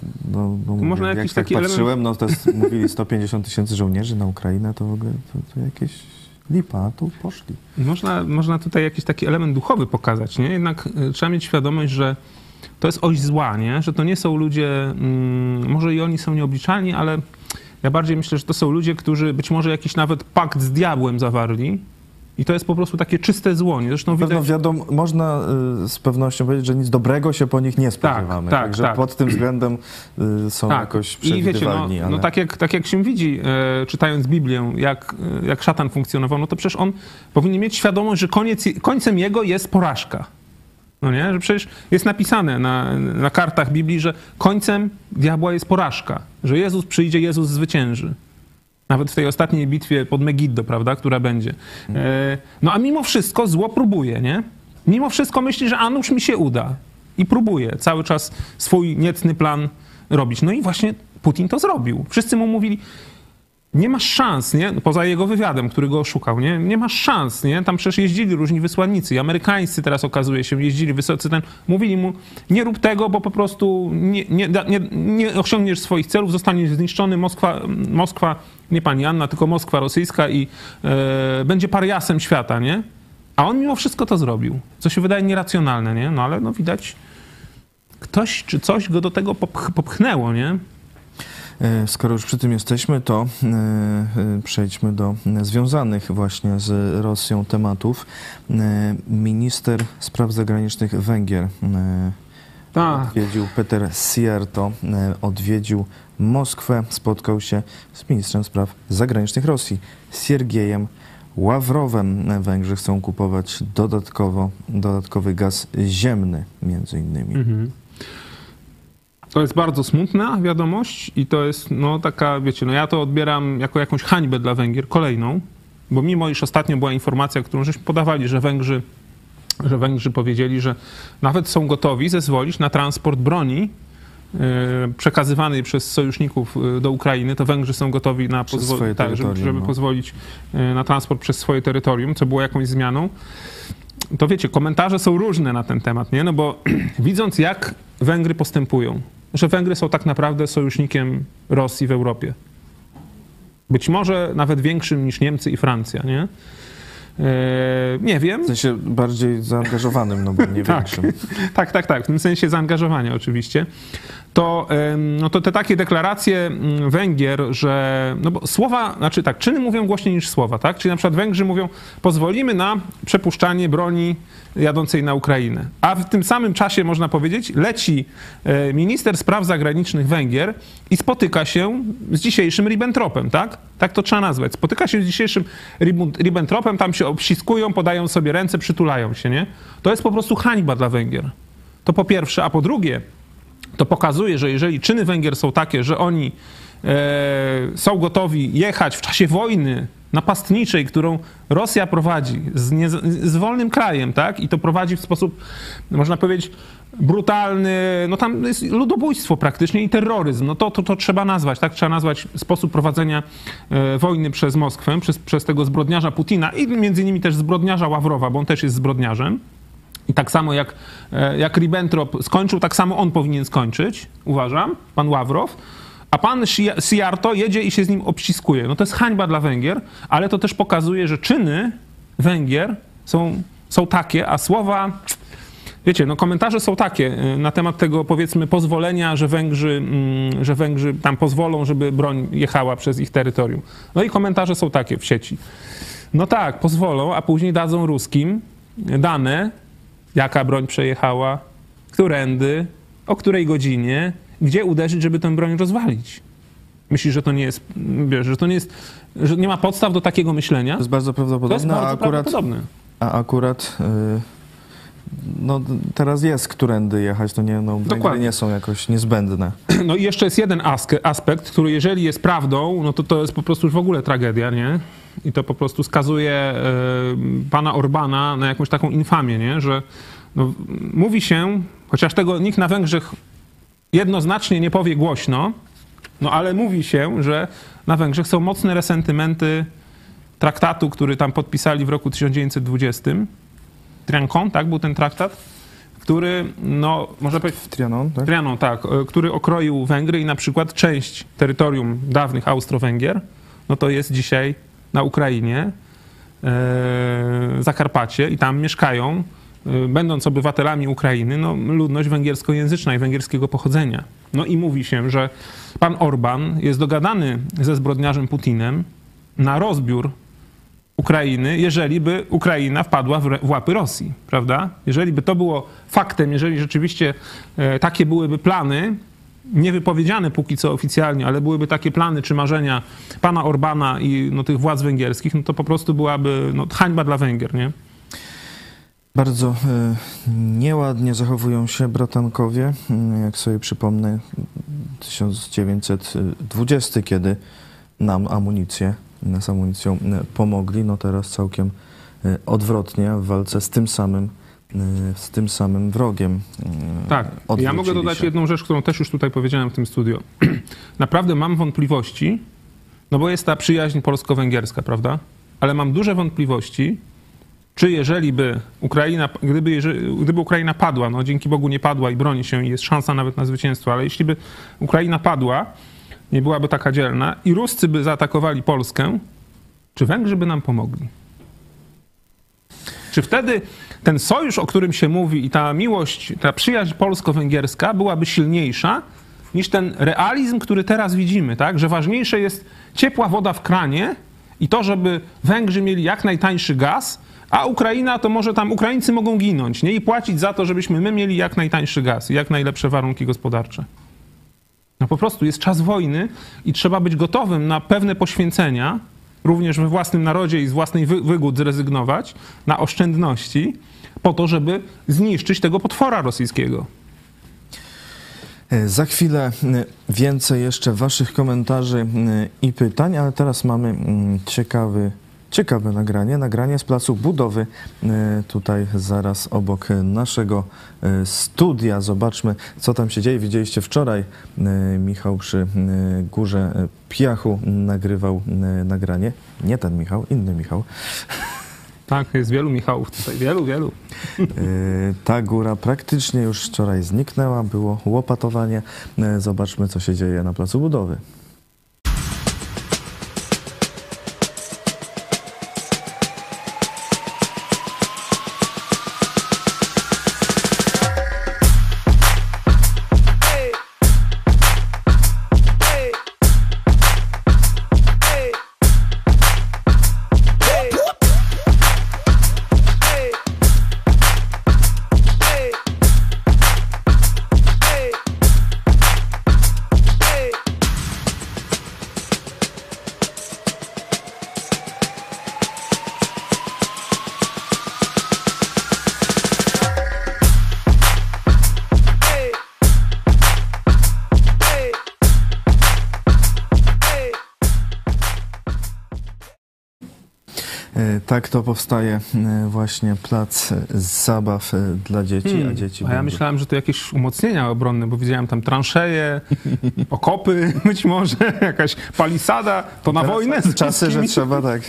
można jak jakiś tak taki patrzyłem, element... no to jest, mówili 150 000 żołnierzy na Ukrainę, to w ogóle to jakieś lipa, tu poszli. Można tutaj jakiś taki element duchowy pokazać, nie? Jednak trzeba mieć świadomość, że to jest oś zła, nie? Że to nie są ludzie, może i oni są nieobliczalni, ale ja bardziej myślę, że to są ludzie, którzy być może jakiś nawet pakt z diabłem zawarli. I to jest po prostu takie czyste zło. Zresztą wiadomo, można z pewnością powiedzieć, że nic dobrego się po nich nie spodziewamy. Także pod tym względem są jakoś przewidywalni. I wiecie, ale... tak jak się widzi, czytając Biblię, jak szatan funkcjonował, no to przecież on powinien mieć świadomość, że końcem jego jest porażka. No nie? Że przecież jest napisane na kartach Biblii, że końcem diabła jest porażka, że Jezus przyjdzie, Jezus zwycięży. Nawet w tej ostatniej bitwie pod Megiddo, prawda, która będzie. No a mimo wszystko zło próbuje, nie? Mimo wszystko myśli, że a nuż mi się uda. I próbuje cały czas swój niecny plan robić. No i właśnie Putin to zrobił. Wszyscy mu mówili, nie masz szans, nie? Poza jego wywiadem, który go oszukał, nie? Nie masz szans, nie? Tam przecież jeździli różni wysłannicy i amerykańscy teraz okazuje się, jeździli wysocy, mówili mu, nie rób tego, bo po prostu nie osiągniesz swoich celów, zostaniesz zniszczony, Moskwa, nie pani Anna, tylko Moskwa rosyjska i będzie pariasem świata, nie? A on mimo wszystko to zrobił, co się wydaje nieracjonalne, nie? No ale no widać, ktoś czy coś go do tego popchnęło, nie? Skoro już przy tym jesteśmy, to przejdźmy do związanych właśnie z Rosją tematów. Minister spraw zagranicznych Węgier odwiedził, Peter Szijjarto, odwiedził Moskwę, spotkał się z ministrem spraw zagranicznych Rosji, Siergiejem Ławrowem. Węgrzy chcą kupować dodatkowy gaz ziemny, między innymi. Mhm. To jest bardzo smutna wiadomość i to jest no taka, wiecie, no ja to odbieram jako jakąś hańbę dla Węgier, kolejną, bo mimo iż ostatnio była informacja, którą żeśmy podawali, że Węgrzy powiedzieli, że nawet są gotowi zezwolić na transport broni przekazywanej przez sojuszników do Ukrainy, to Węgrzy są gotowi na żeby pozwolić na transport przez swoje terytorium, co było jakąś zmianą. To wiecie, komentarze są różne na ten temat, nie? No bo widząc, jak Węgry postępują, że Węgry są tak naprawdę sojusznikiem Rosji w Europie. Być może nawet większym niż Niemcy i Francja, nie? Nie wiem. W sensie bardziej zaangażowanym, no bo nie większym. Tak. W tym sensie zaangażowania oczywiście. To te takie deklaracje Węgier, że no bo słowa, znaczy tak, czyny mówią głośniej niż słowa, tak? Czyli na przykład Węgrzy mówią, pozwolimy na przepuszczanie broni jadącej na Ukrainę. A w tym samym czasie, można powiedzieć, leci minister spraw zagranicznych Węgier i spotyka się z dzisiejszym Ribbentropem, tak? Tak to trzeba nazwać. Spotyka się z dzisiejszym Ribbentropem, tam się obściskują, podają sobie ręce, przytulają się, nie? To jest po prostu hańba dla Węgier. To po pierwsze, a po drugie, to pokazuje, że jeżeli czyny Węgier są takie, że oni są gotowi jechać w czasie wojny napastniczej, którą Rosja prowadzi z wolnym krajem, tak? I to prowadzi w sposób, można powiedzieć, brutalny, no tam jest ludobójstwo praktycznie i terroryzm, no to trzeba nazwać, tak? Trzeba nazwać sposób prowadzenia wojny przez Moskwę, przez tego zbrodniarza Putina i między innymi też zbrodniarza Ławrowa, bo on też jest zbrodniarzem. I tak samo jak Ribbentrop skończył, tak samo on powinien skończyć, uważam, pan Ławrow. A pan Szijjarto jedzie i się z nim obściskuje. No to jest hańba dla Węgier, ale to też pokazuje, że czyny Węgier są takie, a słowa... Wiecie, no komentarze są takie na temat tego, powiedzmy, pozwolenia, że Węgrzy tam pozwolą, żeby broń jechała przez ich terytorium. No i komentarze są takie w sieci. No tak, pozwolą, a później dadzą Ruskim dane, jaka broń przejechała, którędy, o której godzinie, gdzie uderzyć, żeby tę broń rozwalić. Myślisz, że to nie jest, wiesz, że nie ma podstaw do takiego myślenia? To jest bardzo prawdopodobne. To jest bardzo prawdopodobne. No teraz jest, którędy jechać, to nie, no, Węgry nie są jakoś niezbędne. No i jeszcze jest jeden aspekt, który jeżeli jest prawdą, no to jest po prostu już w ogóle tragedia, nie? I to po prostu skazuje pana Orbana na jakąś taką infamię, nie? Że no, mówi się, chociaż tego nikt na Węgrzech jednoznacznie nie powie głośno, no ale mówi się, że na Węgrzech są mocne resentymenty traktatu, który tam podpisali w roku 1920. Trianon, tak, był ten traktat, który, no, można powiedzieć... Trianon, tak? Trianon, tak, który okroił Węgry i na przykład część terytorium dawnych Austro-Węgier, no to jest dzisiaj na Ukrainie, Zakarpacie i tam mieszkają, będąc obywatelami Ukrainy, no, ludność węgierskojęzyczna i węgierskiego pochodzenia. No i mówi się, że pan Orban jest dogadany ze zbrodniarzem Putinem na rozbiór Ukrainy, jeżeli by Ukraina wpadła w łapy Rosji, prawda? Jeżeli by to było faktem, jeżeli rzeczywiście takie byłyby plany, niewypowiedziane póki co oficjalnie, ale byłyby takie plany czy marzenia pana Orbana i no, tych władz węgierskich, no to po prostu byłaby no, hańba dla Węgier, nie? Bardzo nieładnie zachowują się bratankowie. Jak sobie przypomnę, 1920, kiedy nam z amunicją pomogli. No teraz całkiem odwrotnie w walce z tym samym wrogiem. Tak, ja mogę dodać jedną rzecz, którą też już tutaj powiedziałem w tym studiu. Naprawdę mam wątpliwości, no bo jest ta przyjaźń polsko-węgierska, prawda? Ale mam duże wątpliwości, czy gdyby Ukraina padła, no dzięki Bogu nie padła i broni się i jest szansa nawet na zwycięstwo, ale jeśli by Ukraina padła, nie byłaby taka dzielna i Ruscy by zaatakowali Polskę, czy Węgrzy by nam pomogli? Czy wtedy ten sojusz, o którym się mówi i ta miłość, ta przyjaźń polsko-węgierska byłaby silniejsza niż ten realizm, który teraz widzimy, tak? Że ważniejsze jest ciepła woda w kranie i to, żeby Węgrzy mieli jak najtańszy gaz, a Ukraina to może tam Ukraińcy mogą ginąć, nie? I płacić za to, żebyśmy my mieli jak najtańszy gaz i jak najlepsze warunki gospodarcze. No po prostu jest czas wojny i trzeba być gotowym na pewne poświęcenia, również we własnym narodzie i z własnej wygód zrezygnować, na oszczędności, po to, żeby zniszczyć tego potwora rosyjskiego. Za chwilę więcej jeszcze waszych komentarzy i pytań, ale teraz mamy ciekawe nagranie z placu budowy, tutaj zaraz obok naszego studia. Zobaczmy, co tam się dzieje. Widzieliście wczoraj, Michał przy Górze Piachu nagrywał nagranie. Nie ten Michał, inny Michał. Tak, jest wielu Michałów tutaj, wielu. Ta góra praktycznie już wczoraj zniknęła, było łopatowanie. Zobaczmy, co się dzieje na placu budowy. Tak to powstaje właśnie plac zabaw dla dzieci, a dzieci... A ja myślałem, że to jakieś umocnienia obronne, bo widziałem tam transzeje, okopy być może, jakaś palisada, to na wojnę. Czasy, że trzeba tak...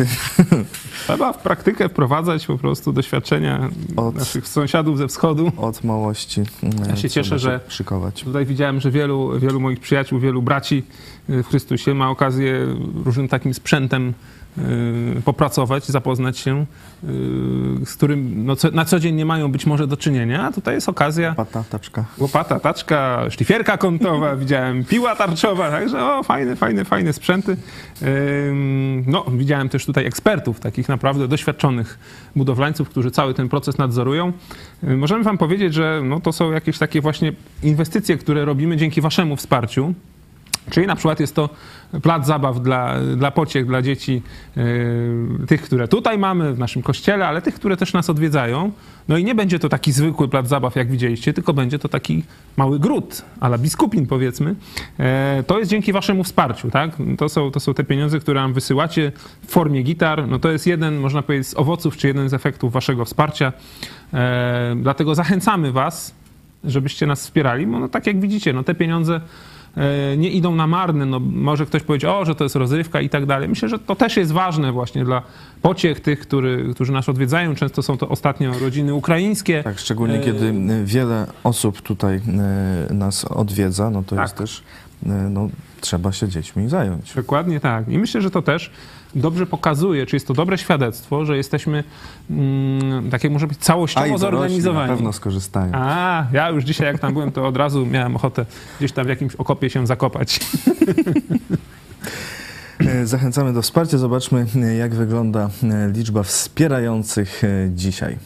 Trzeba w praktykę wprowadzać po prostu doświadczenia naszych sąsiadów ze wschodu. Od małości. Ja się cieszę, że szykować. Tutaj widziałem, że wielu moich przyjaciół, wielu braci w Chrystusie ma okazję różnym takim sprzętem popracować, zapoznać się, z którym na co dzień nie mają być może do czynienia, a tutaj jest okazja. Łopata, taczka, szlifierka kątowa, widziałem piła tarczowa, także fajne sprzęty. No, widziałem też tutaj ekspertów, takich naprawdę doświadczonych budowlańców, którzy cały ten proces nadzorują. Możemy wam powiedzieć, że no, to są jakieś takie właśnie inwestycje, które robimy dzięki waszemu wsparciu. Czyli na przykład jest to plac zabaw dla pociech, dla dzieci, tych, które tutaj mamy w naszym kościele, ale tych, które też nas odwiedzają. No i nie będzie to taki zwykły plac zabaw, jak widzieliście, tylko będzie to taki mały gród, a la biskupin powiedzmy. To jest dzięki waszemu wsparciu, tak? To są te pieniądze, które nam wysyłacie w formie gitar. No to jest jeden, można powiedzieć, z owoców, czy jeden z efektów waszego wsparcia. Dlatego zachęcamy was, żebyście nas wspierali. No tak jak widzicie, no te pieniądze nie idą na marne. No, może ktoś powiedzieć, że to jest rozrywka i tak dalej. Myślę, że to też jest ważne właśnie dla pociech tych, którzy nas odwiedzają. Często są to ostatnio rodziny ukraińskie. Tak, szczególnie kiedy wiele osób tutaj nas odwiedza, no to tak. Jest też, no, trzeba się dziećmi zająć. Dokładnie tak. I myślę, że to też dobrze pokazuje, czy jest to dobre świadectwo, że jesteśmy, takie może być, całościowo zorganizowani. Na pewno skorzystają. Ja już dzisiaj, jak tam byłem, to od razu miałem ochotę gdzieś tam w jakimś okopie się zakopać. Zachęcamy do wsparcia. Zobaczmy, jak wygląda liczba wspierających dzisiaj.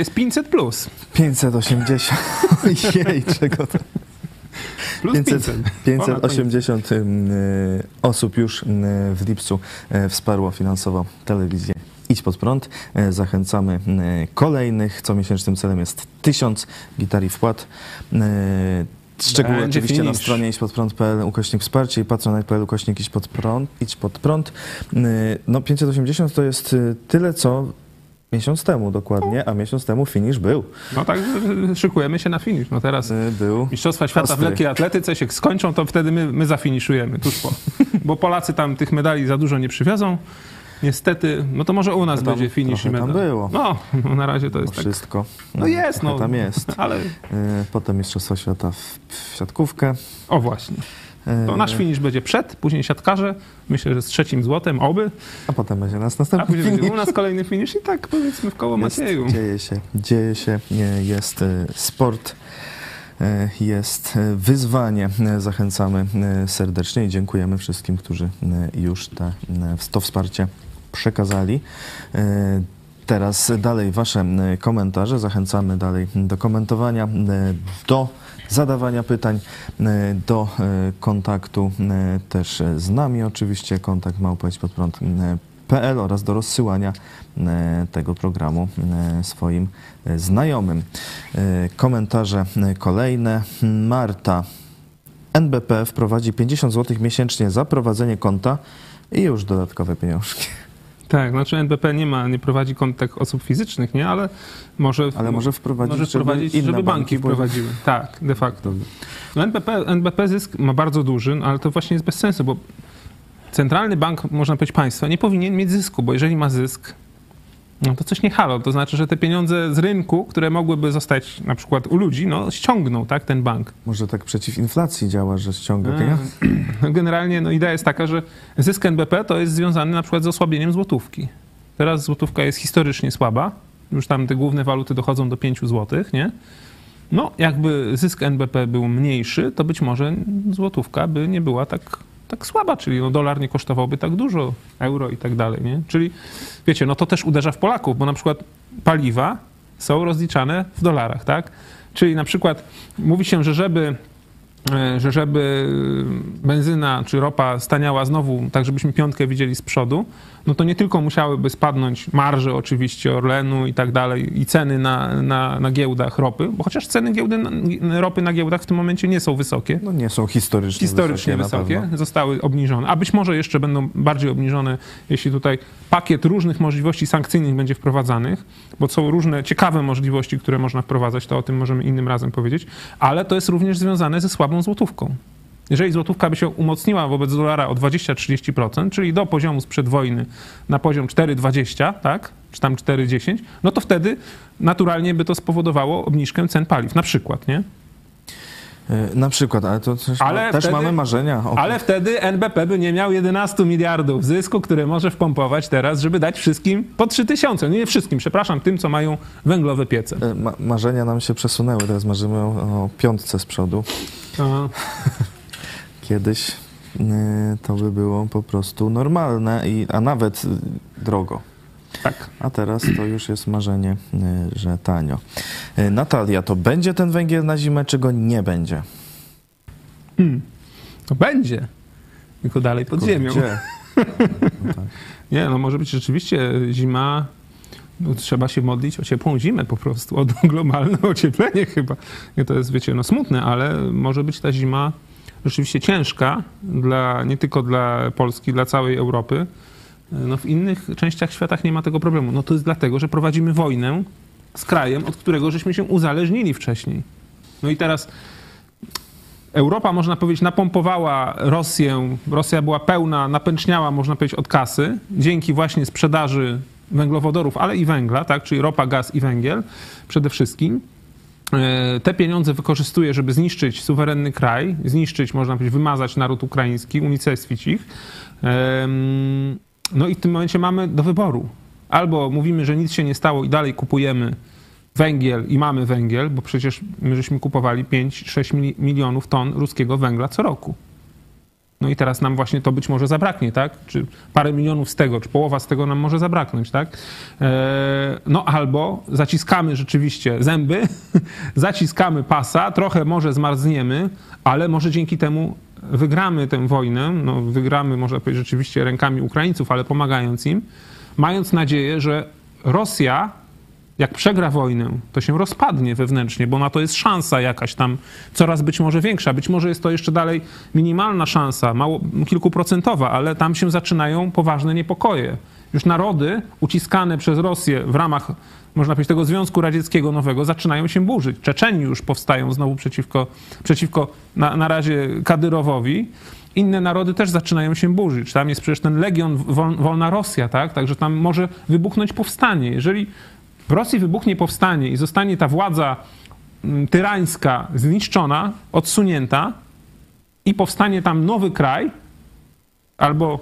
Jest 500 plus. 580. Ojej, czego to... Plus 580 osób już w lipcu wsparło finansowo telewizję Idź pod prąd. Zachęcamy kolejnych. Comiesięcznym celem jest 1000 gitar i wpłat. Szczegóły będzie oczywiście finish na stronie idźpodprąd.pl/wsparcie i patronite.pl/idźpodprąd. No 580 to jest tyle, co miesiąc temu dokładnie, a miesiąc temu finisz był. No tak, szykujemy się na finisz. No teraz był Mistrzostwa Świata ostry w lekkiej atletyce się skończą, to wtedy my zafiniszujemy tuż po. Bo Polacy tam tych medali za dużo nie przywiozą. Niestety, no to może u nas tam będzie finisz i medal. Tam było. No, na razie to jest tak. Wszystko. No jest, no. Tam jest. Ale... Potem Mistrzostwa Świata w siatkówkę. O właśnie. To nasz finisz będzie przed, później siatkarze, myślę, że z trzecim złotem, oby. A potem będzie nas następny finisz. A później u nas kolejny finisz i tak powiedzmy w koło Macieju. Dzieje się, jest sport, jest wyzwanie. Zachęcamy serdecznie i dziękujemy wszystkim, którzy już to wsparcie przekazali. Teraz dalej wasze komentarze. Zachęcamy dalej do komentowania, do zadawania pytań, do kontaktu też z nami oczywiście, kontakt@idźpodprąd.pl oraz do rozsyłania tego programu swoim znajomym. Komentarze kolejne. Marta. NBP wprowadzi 50 zł miesięcznie za prowadzenie konta i już dodatkowe pieniążki. Tak, znaczy NBP nie prowadzi kont tak osób fizycznych, nie, ale może wprowadzić, żeby banki wprowadziły. Tak, de facto. No NBP zysk ma bardzo duży, no ale to właśnie jest bez sensu, bo centralny bank, można powiedzieć, państwa nie powinien mieć zysku, bo jeżeli ma zysk, no to coś nie halo. To znaczy, że te pieniądze z rynku, które mogłyby zostać na przykład u ludzi, no ściągnął, tak, ten bank. Może tak przeciw inflacji działa, że ściąga pieniądze? Generalnie no, idea jest taka, że zysk NBP to jest związany na przykład z osłabieniem złotówki. Teraz złotówka jest historycznie słaba. Już tam te główne waluty dochodzą do 5 zł, nie? No jakby zysk NBP był mniejszy, to być może złotówka by nie była tak słaba, czyli no dolar nie kosztowałby tak dużo, euro i tak dalej, nie? Czyli wiecie, no to też uderza w Polaków, bo na przykład paliwa są rozliczane w dolarach, tak? Czyli na przykład mówi się, że żeby benzyna czy ropa staniała znowu, tak żebyśmy piątkę widzieli z przodu, no to nie tylko musiałyby spadnąć marże oczywiście Orlenu i tak dalej i ceny na giełdach ropy, bo chociaż ceny ropy na giełdach w tym momencie nie są wysokie. No nie są historycznie wysokie, zostały obniżone, a być może jeszcze będą bardziej obniżone, jeśli tutaj pakiet różnych możliwości sankcyjnych będzie wprowadzanych, bo są różne ciekawe możliwości, które można wprowadzać, to o tym możemy innym razem powiedzieć, ale to jest również związane ze słabą złotówką. Jeżeli złotówka by się umocniła wobec dolara o 20-30%, czyli do poziomu sprzed wojny na poziom 4,20, tak, czy tam 4,10, no to wtedy naturalnie by to spowodowało obniżkę cen paliw, na przykład, nie? Na przykład, ale to też mamy marzenia. Ale wtedy NBP by nie miał 11 miliardów zysku, które może wpompować teraz, żeby dać wszystkim po 3000. Nie wszystkim, przepraszam, tym, co mają węglowe piece. Marzenia nam się przesunęły, teraz marzymy o 5 z przodu. Aha. Kiedyś to by było po prostu normalne, a nawet drogo. Tak. A teraz to już jest marzenie, że tanio. Natalia, to będzie ten węgiel na zimę, czy go nie będzie? To będzie, tylko dalej pod ziemią. No tak. Nie, no może być rzeczywiście zima, no, trzeba się modlić o ciepłą zimę po prostu, o globalne ocieplenie chyba. Nie, to jest, wiecie, no smutne, ale może być ta zima rzeczywiście ciężka, nie tylko dla Polski, dla całej Europy. No w innych częściach świata nie ma tego problemu. No to jest dlatego, że prowadzimy wojnę z krajem, od którego żeśmy się uzależnili wcześniej. No i teraz Europa, można powiedzieć, napompowała Rosję. Rosja była pełna, napęczniała, można powiedzieć, od kasy dzięki właśnie sprzedaży węglowodorów, ale i węgla, tak? Czyli ropa, gaz i węgiel przede wszystkim. Te pieniądze wykorzystuje, żeby zniszczyć suwerenny kraj, zniszczyć, można powiedzieć, wymazać naród ukraiński, unicestwić ich. No i w tym momencie mamy do wyboru. Albo mówimy, że nic się nie stało i dalej kupujemy węgiel i mamy węgiel, bo przecież my żeśmy kupowali 5-6 milionów ton ruskiego węgla co roku. No i teraz nam właśnie to być może zabraknie, tak? Czy parę milionów z tego, czy połowa z tego nam może zabraknąć, tak? No albo zaciskamy rzeczywiście zęby, zaciskamy pasa, trochę może zmarzniemy, ale może dzięki temu wygramy tę wojnę, no wygramy, można powiedzieć, rzeczywiście rękami Ukraińców, ale pomagając im, mając nadzieję, że Rosja, jak przegra wojnę, to się rozpadnie wewnętrznie, bo na to jest szansa jakaś tam coraz być może większa. Być może jest to jeszcze dalej minimalna szansa, mało, kilkuprocentowa, ale tam się zaczynają poważne niepokoje. Już narody uciskane przez Rosję w ramach, można powiedzieć, tego Związku Radzieckiego nowego zaczynają się burzyć. Czeczeni już powstają znowu przeciwko na razie Kadyrowowi. Inne narody też zaczynają się burzyć. Tam jest przecież ten Legion Wolna Rosja, tak? Także tam może wybuchnąć powstanie. Jeżeli w Rosji wybuchnie powstanie i zostanie ta władza tyrańska zniszczona, odsunięta i powstanie tam nowy kraj albo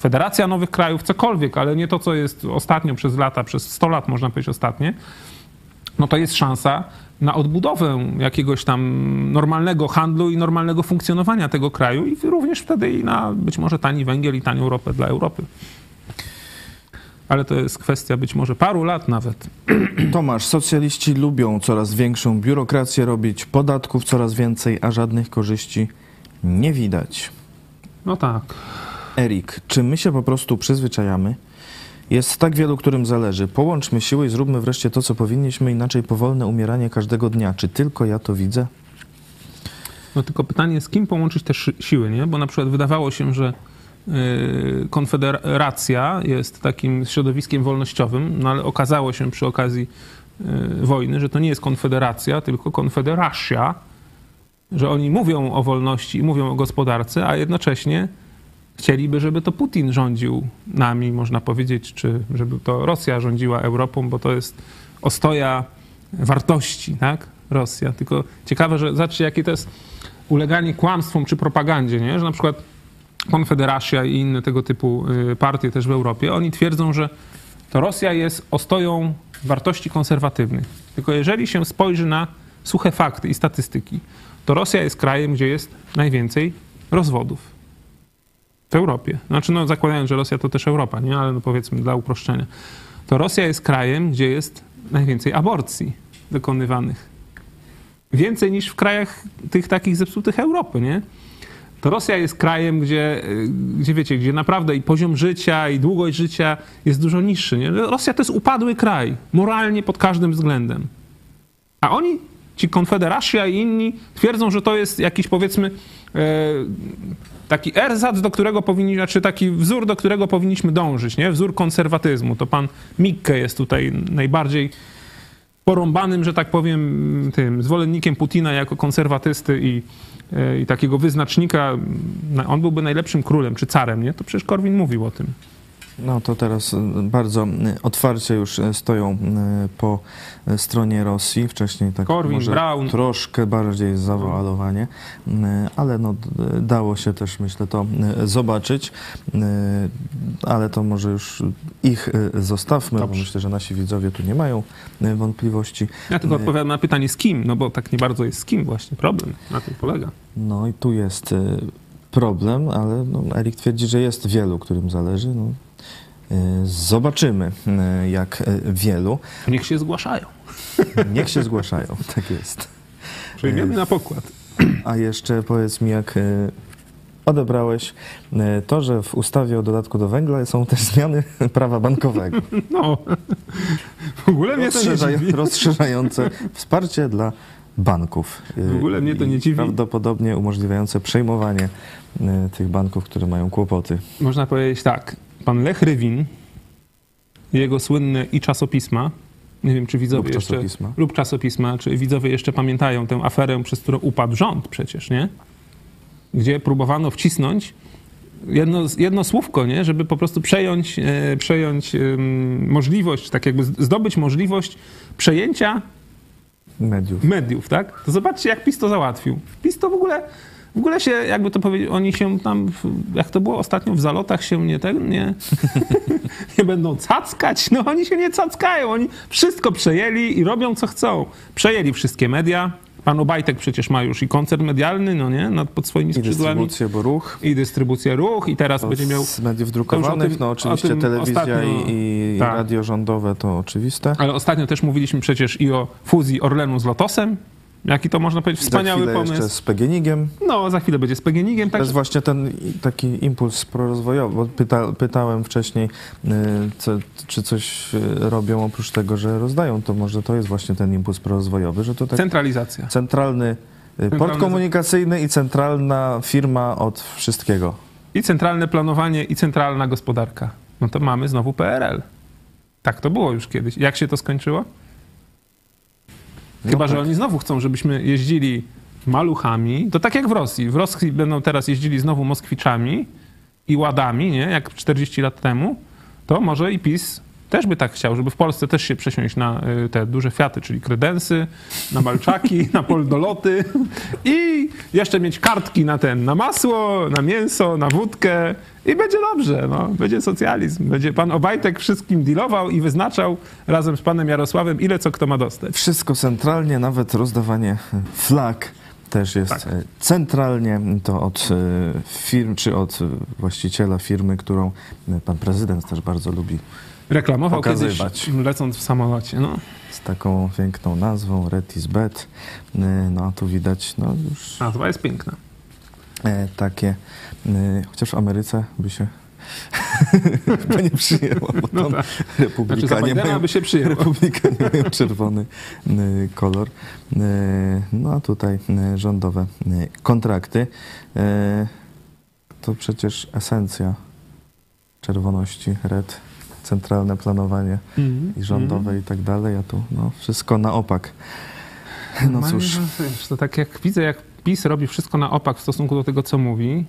federacja nowych krajów, cokolwiek, ale nie to, co jest ostatnio przez lata, przez 100 lat można powiedzieć ostatnie, no to jest szansa na odbudowę jakiegoś tam normalnego handlu i normalnego funkcjonowania tego kraju i również wtedy i na być może tani węgiel i tanią ropę dla Europy. Ale to jest kwestia być może paru lat nawet. Tomasz, socjaliści lubią coraz większą biurokrację robić, podatków coraz więcej, a żadnych korzyści nie widać. No tak. Erik, czy my się po prostu przyzwyczajamy? Jest tak wielu, którym zależy. Połączmy siły i zróbmy wreszcie to, co powinniśmy, inaczej powolne umieranie każdego dnia. Czy tylko ja to widzę? No tylko pytanie, z kim połączyć te siły, nie? Bo na przykład wydawało się, że Konfederacja jest takim środowiskiem wolnościowym, no ale okazało się przy okazji wojny, że to nie jest Konfederacja, tylko Konfederacja, że oni mówią o wolności i mówią o gospodarce, a jednocześnie chcieliby, żeby to Putin rządził nami, można powiedzieć, czy żeby to Rosja rządziła Europą, bo to jest ostoja wartości, tak? Rosja. Tylko ciekawe, że zobaczcie, jakie to jest uleganie kłamstwom czy propagandzie, nie? Że na przykład Konfederacja i inne tego typu partie też w Europie, oni twierdzą, że to Rosja jest ostoją wartości konserwatywnych. Tylko jeżeli się spojrzy na suche fakty i statystyki, to Rosja jest krajem, gdzie jest najwięcej rozwodów w Europie. Znaczy, no zakładając, że Rosja to też Europa, nie? Ale no powiedzmy dla uproszczenia. To Rosja jest krajem, gdzie jest najwięcej aborcji dokonywanych. Więcej niż w krajach tych takich zepsutych Europy, nie? To Rosja jest krajem, gdzie wiecie, gdzie naprawdę i poziom życia, i długość życia jest dużo niższy. Nie? Rosja to jest upadły kraj, moralnie pod każdym względem. A oni, ci Konfederacja i inni, twierdzą, że to jest jakiś, powiedzmy, taki ersatz, do którego powinniśmy, czy taki wzór, do którego powinniśmy dążyć, nie? Wzór konserwatyzmu. To pan Mikke jest tutaj najbardziej porąbanym, że tak powiem, tym zwolennikiem Putina jako konserwatysty i takiego wyznacznika, on byłby najlepszym królem czy carem, nie? To przecież Korwin mówił o tym. No to teraz bardzo otwarcie już stoją po stronie Rosji. Wcześniej tak Korwin, może Braun. Troszkę bardziej zawoalowanie, ale no dało się też, myślę, to zobaczyć. Ale to może już ich zostawmy, bo myślę, że nasi widzowie tu nie mają wątpliwości. Ja tylko odpowiadam na pytanie z kim, no bo tak nie bardzo jest z kim właśnie problem, na tym polega. No i tu jest problem, ale no, Erik twierdzi, że jest wielu, którym zależy. No. Zobaczymy, jak wielu. Niech się zgłaszają. Niech się zgłaszają, tak jest. Przyjmiemy na pokład. A jeszcze powiedz mi, jak odebrałeś to, że w ustawie o dodatku do węgla są też zmiany prawa bankowego. No, w ogóle mnie rozszerzające wsparcie dla banków. W ogóle mnie to nie dziwi. Prawdopodobnie umożliwiające przejmowanie tych banków, które mają kłopoty. Można powiedzieć tak. Pan Lech Rywin, jego słynne i czasopisma, nie wiem, czy widzowie czy widzowie jeszcze pamiętają tę aferę, przez którą upadł rząd przecież, nie? Gdzie próbowano wcisnąć jedno słówko, nie? Żeby po prostu przejąć możliwość, tak jakby zdobyć możliwość przejęcia mediów, tak? To zobaczcie, jak PiS to załatwił. PiS to w ogóle się, jakby to powiedzieć, oni się tam, jak to było ostatnio, w Zalotach się nie będą cackać. No oni się nie cackają, oni wszystko przejęli i robią, co chcą. Przejęli wszystkie media, Pan Obajtek przecież ma już i koncert medialny, no nie? Nad, pod swoimi skrzydłami. I dystrybucję, bo Ruch. I dystrybucję Ruch i teraz to będzie miał... Z mediów drukowanych, tym, no oczywiście telewizja ostatnio, i radio rządowe to oczywiste. Ale ostatnio też mówiliśmy przecież i o fuzji Orlenu z Lotosem. Jaki to można powiedzieć wspaniały pomysł. Za chwilę jeszcze z PGNiG-iem. No, za chwilę będzie z PGNiG-iem. To jest właśnie ten taki impuls prorozwojowy, bo pytałem wcześniej, czy coś robią oprócz tego, że rozdają, to może to jest właśnie ten impuls prorozwojowy, że to tak... Centralizacja. Centralny port komunikacyjny i centralna firma od wszystkiego. I centralne planowanie i centralna gospodarka. No to mamy znowu PRL. Tak to było już kiedyś. Jak się to skończyło? Chyba, że oni znowu chcą, żebyśmy jeździli maluchami. To tak jak w Rosji. W Rosji będą teraz jeździli znowu Moskwiczami i Ładami, nie? Jak 40 lat temu. To może i PiS też by tak chciał, żeby w Polsce też się przesiąść na te duże Fiaty, czyli Kredensy, na Balczaki, na Poldoloty i jeszcze mieć kartki na masło, na mięso, na wódkę i będzie dobrze, no. Będzie socjalizm. Będzie pan Obajtek wszystkim dealował i wyznaczał razem z panem Jarosławem, ile co kto ma dostać. Wszystko centralnie, nawet rozdawanie flag też jest tak. Centralnie, to od firm, czy od właściciela firmy, którą pan prezydent też bardzo lubi reklamował pokazywać, kiedyś lecąc w samolocie. No. Z taką piękną nazwą Red is Bad. No a tu widać, no już... Nazwa jest piękna. Takie... Chociaż w Ameryce by się... Chyba nie przyjęło, bo no tak. Republikanie, znaczy, by się przyjęło. Republikanie mają czerwony kolor. No a tutaj rządowe kontrakty. To przecież esencja czerwoności, red... Centralne planowanie i rządowe i tak dalej, a tu no, wszystko na opak. No cóż. No, wiesz, to tak jak widzę, jak PiS robi wszystko na opak w stosunku do tego, co mówi,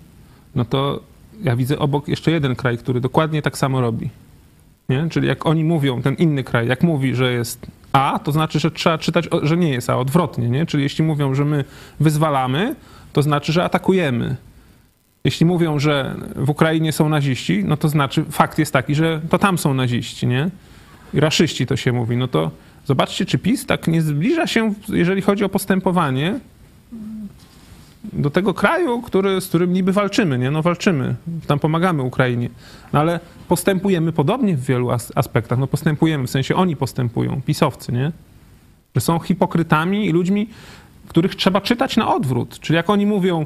no to ja widzę obok jeszcze jeden kraj, który dokładnie tak samo robi. Nie? Czyli jak oni mówią, ten inny kraj, jak mówi, że jest A, to znaczy, że trzeba czytać, że nie jest A, odwrotnie. Nie? Czyli jeśli mówią, że my wyzwalamy, to znaczy, że atakujemy. Jeśli mówią, że w Ukrainie są naziści, no to znaczy fakt jest taki, że to tam są naziści, nie? I raszyści to się mówi. No to zobaczcie, czy PiS tak nie zbliża się, jeżeli chodzi o postępowanie, do tego kraju, z którym niby walczymy, nie? No walczymy, tam pomagamy Ukrainie. No ale postępujemy podobnie w wielu aspektach. No postępujemy, w sensie oni postępują, pisowcy, nie? Że są hipokrytami i ludźmi, których trzeba czytać na odwrót. Czyli jak oni mówią...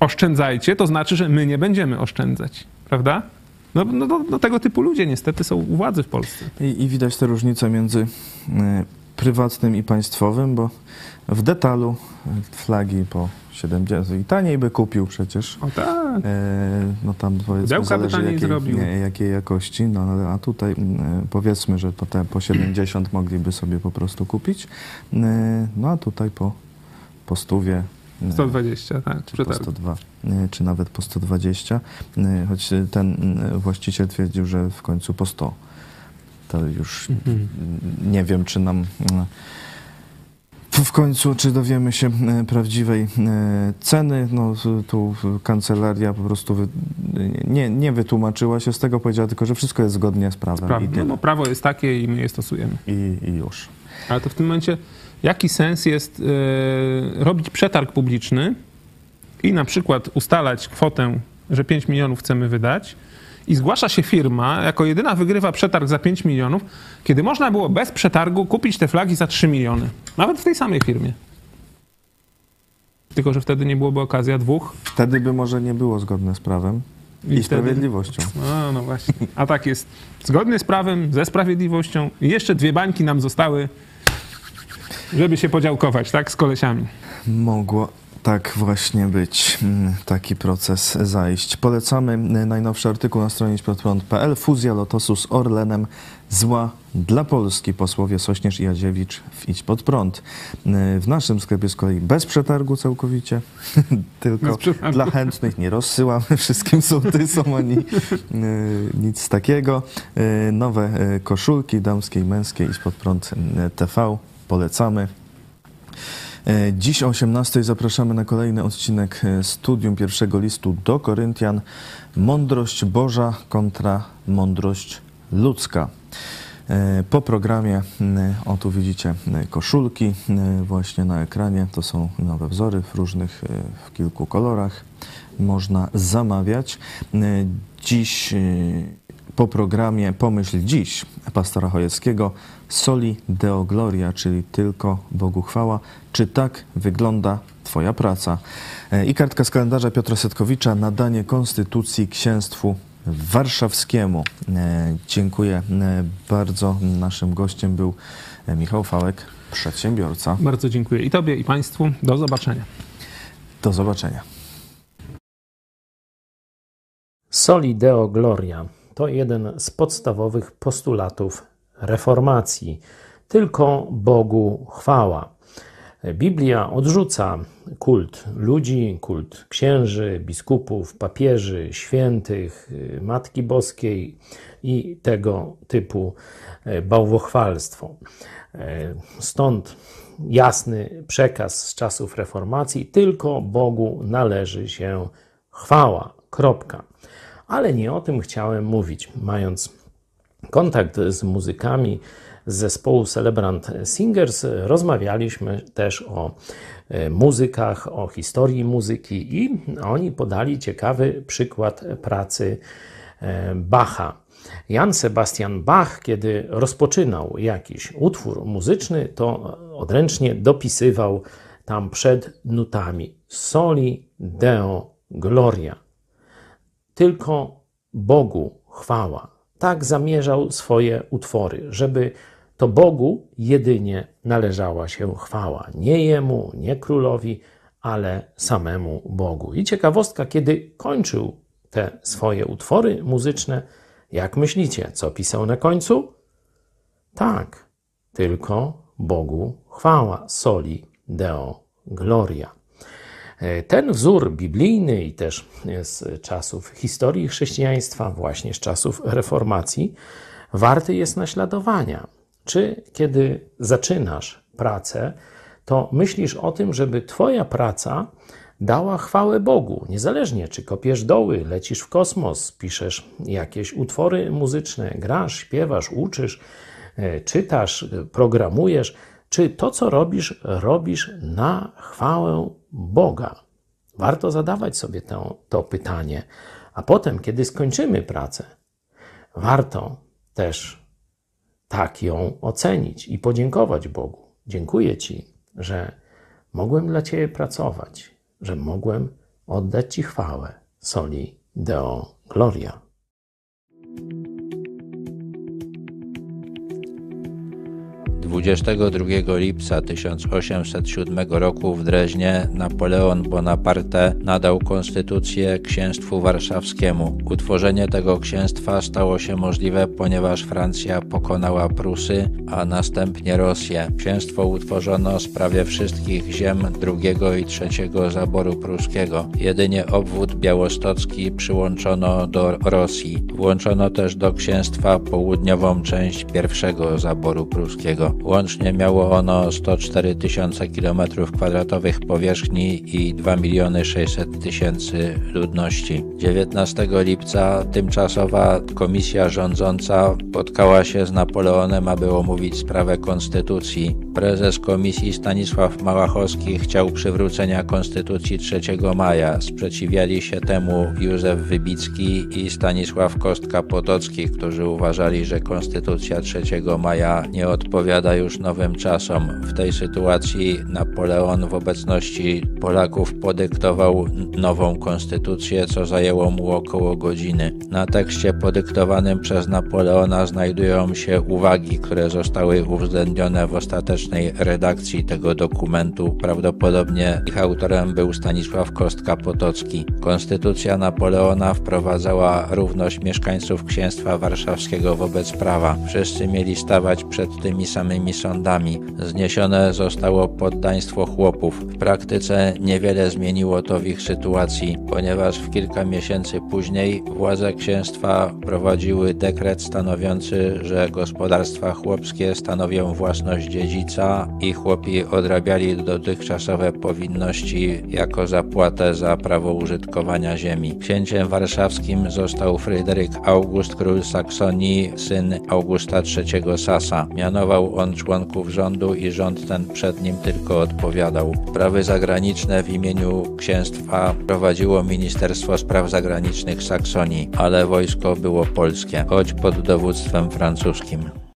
oszczędzajcie, to znaczy, że my nie będziemy oszczędzać, prawda? No tego typu ludzie niestety są u władzy w Polsce. I widać tę różnicę między prywatnym i państwowym, bo w detalu flagi po 70 i taniej by kupił przecież. O tak. No tam powiedzmy zależy jakiej jakości, no a tutaj powiedzmy, że po 70 mogliby sobie po prostu kupić, no a tutaj po 100 120, tak. Czy po 102, czy nawet po 120, choć ten właściciel twierdził, że w końcu po 100. To już nie wiem, czy nam w końcu, czy dowiemy się prawdziwej ceny. No tu kancelaria po prostu nie wytłumaczyła się z tego, powiedziała tylko, że wszystko jest zgodnie z prawem. No bo prawo jest takie i my je stosujemy. I już. Ale to w tym momencie... Jaki sens jest robić przetarg publiczny i na przykład ustalać kwotę, że 5 milionów chcemy wydać i zgłasza się firma, jako jedyna wygrywa przetarg za 5 milionów, kiedy można było bez przetargu kupić te flagi za 3 miliony. Nawet w tej samej firmie. Tylko, że wtedy nie byłoby okazja dwóch. Wtedy by może nie było zgodne z prawem i sprawiedliwością. No właśnie. A tak jest. Zgodnie z prawem, ze sprawiedliwością i jeszcze dwie bańki nam zostały, żeby się podziałkować, tak? Z kolesiami. Mogło tak właśnie być. Taki proces zajść. Polecamy najnowszy artykuł na stronie idźpodprąd.pl. Fuzja Lotosu z Orlenem. Zła dla Polski. Posłowie Sośnierz i Jadziewicz w Idź pod prąd. W naszym sklepie z kolei bez przetargu całkowicie. Tylko przetargu dla chętnych. Nie rozsyłamy wszystkim sołtysom ani nic takiego. Nowe koszulki damskie i męskie. Idź pod prąd TV. Polecamy. Dziś o 18:00 zapraszamy na kolejny odcinek studium pierwszego listu do Koryntian. Mądrość Boża kontra mądrość ludzka. po programie. O, tu widzicie koszulki właśnie na ekranie. To są nowe wzory w różnych, w kilku kolorach. Można zamawiać. Dziś po programie Pomyśl Dziś pastora Chojeckiego Soli Deo Gloria, czyli tylko Bogu chwała. Czy tak wygląda Twoja praca? I kartka z kalendarza Piotra Setkowicza, nadanie konstytucji Księstwu Warszawskiemu. Dziękuję bardzo. Naszym gościem był Michał Fałek, przedsiębiorca. Bardzo dziękuję i Tobie, i Państwu. Do zobaczenia. Do zobaczenia. Soli Deo Gloria to jeden z podstawowych postulatów reformacji. Tylko Bogu chwała. Biblia odrzuca kult ludzi, kult księży, biskupów, papieży, świętych, Matki Boskiej i tego typu bałwochwalstwo. Stąd jasny przekaz z czasów reformacji: tylko Bogu należy się chwała. Kropka. Ale nie o tym chciałem mówić. Mając kontakt z muzykami z zespołu Celebrant Singers, rozmawialiśmy też o muzykach, o historii muzyki i oni podali ciekawy przykład pracy Bacha. Jan Sebastian Bach, kiedy rozpoczynał jakiś utwór muzyczny, to odręcznie dopisywał tam przed nutami Soli Deo Gloria. Tylko Bogu chwała. Tak zamierzał swoje utwory, żeby to Bogu jedynie należała się chwała. Nie jemu, nie królowi, ale samemu Bogu. I ciekawostka, kiedy kończył te swoje utwory muzyczne, jak myślicie, co pisał na końcu? Tak, tylko Bogu chwała. Soli Deo Gloria. Ten wzór biblijny i też z czasów historii chrześcijaństwa, właśnie z czasów reformacji, warty jest naśladowania. Czy kiedy zaczynasz pracę, to myślisz o tym, żeby twoja praca dała chwałę Bogu, niezależnie czy kopiesz doły, lecisz w kosmos, piszesz jakieś utwory muzyczne, grasz, śpiewasz, uczysz, czytasz, programujesz. Czy to, co robisz, robisz na chwałę Boga? Warto zadawać sobie to pytanie. A potem, kiedy skończymy pracę, warto też tak ją ocenić i podziękować Bogu. Dziękuję Ci, że mogłem dla Ciebie pracować, że mogłem oddać Ci chwałę. Soli Deo Gloria. Dwudziestego drugiego lipca 1807 roku w Dreźnie Napoleon Bonaparte nadał konstytucję Księstwu Warszawskiemu. Utworzenie tego księstwa stało się możliwe, ponieważ Francja pokonała Prusy, a następnie Rosję. Księstwo utworzono z prawie wszystkich ziem drugiego i trzeciego zaboru pruskiego. Jedynie obwód białostocki przyłączono do Rosji. Włączono też do księstwa południową część pierwszego zaboru pruskiego. Łącznie miało ono 104 000 km² powierzchni i 2 600 000 ludności. 19 lipca tymczasowa komisja rządząca spotkała się z Napoleonem, aby omówić sprawę konstytucji. Prezes komisji Stanisław Małachowski chciał przywrócenia konstytucji 3 maja. Sprzeciwiali się temu Józef Wybicki i Stanisław Kostka-Potocki, którzy uważali, że konstytucja 3 maja nie odpowiada już nowym czasom. W tej sytuacji Napoleon w obecności Polaków podyktował nową konstytucję, co zajęło mu około godziny. Na tekście podyktowanym przez Napoleona znajdują się uwagi, które zostały uwzględnione w ostatecznej redakcji tego dokumentu. Prawdopodobnie ich autorem był Stanisław Kostka-Potocki. Konstytucja Napoleona wprowadzała równość mieszkańców Księstwa Warszawskiego wobec prawa. Wszyscy mieli stawać przed tymi samymi niemieckimi sądami. Zniesione zostało poddaństwo chłopów. W praktyce niewiele zmieniło to w ich sytuacji, ponieważ w kilka miesięcy później władze księstwa prowadziły dekret stanowiący, że gospodarstwa chłopskie stanowią własność dziedzica i chłopi odrabiali dotychczasowe powinności jako zapłatę za prawo użytkowania ziemi. Księciem warszawskim został Fryderyk August, król Saksonii, syn Augusta III Sasa. Mianował on członków rządu i rząd ten przed nim tylko odpowiadał. Sprawy zagraniczne w imieniu księstwa prowadziło Ministerstwo Spraw Zagranicznych Saksonii, ale wojsko było polskie, choć pod dowództwem francuskim.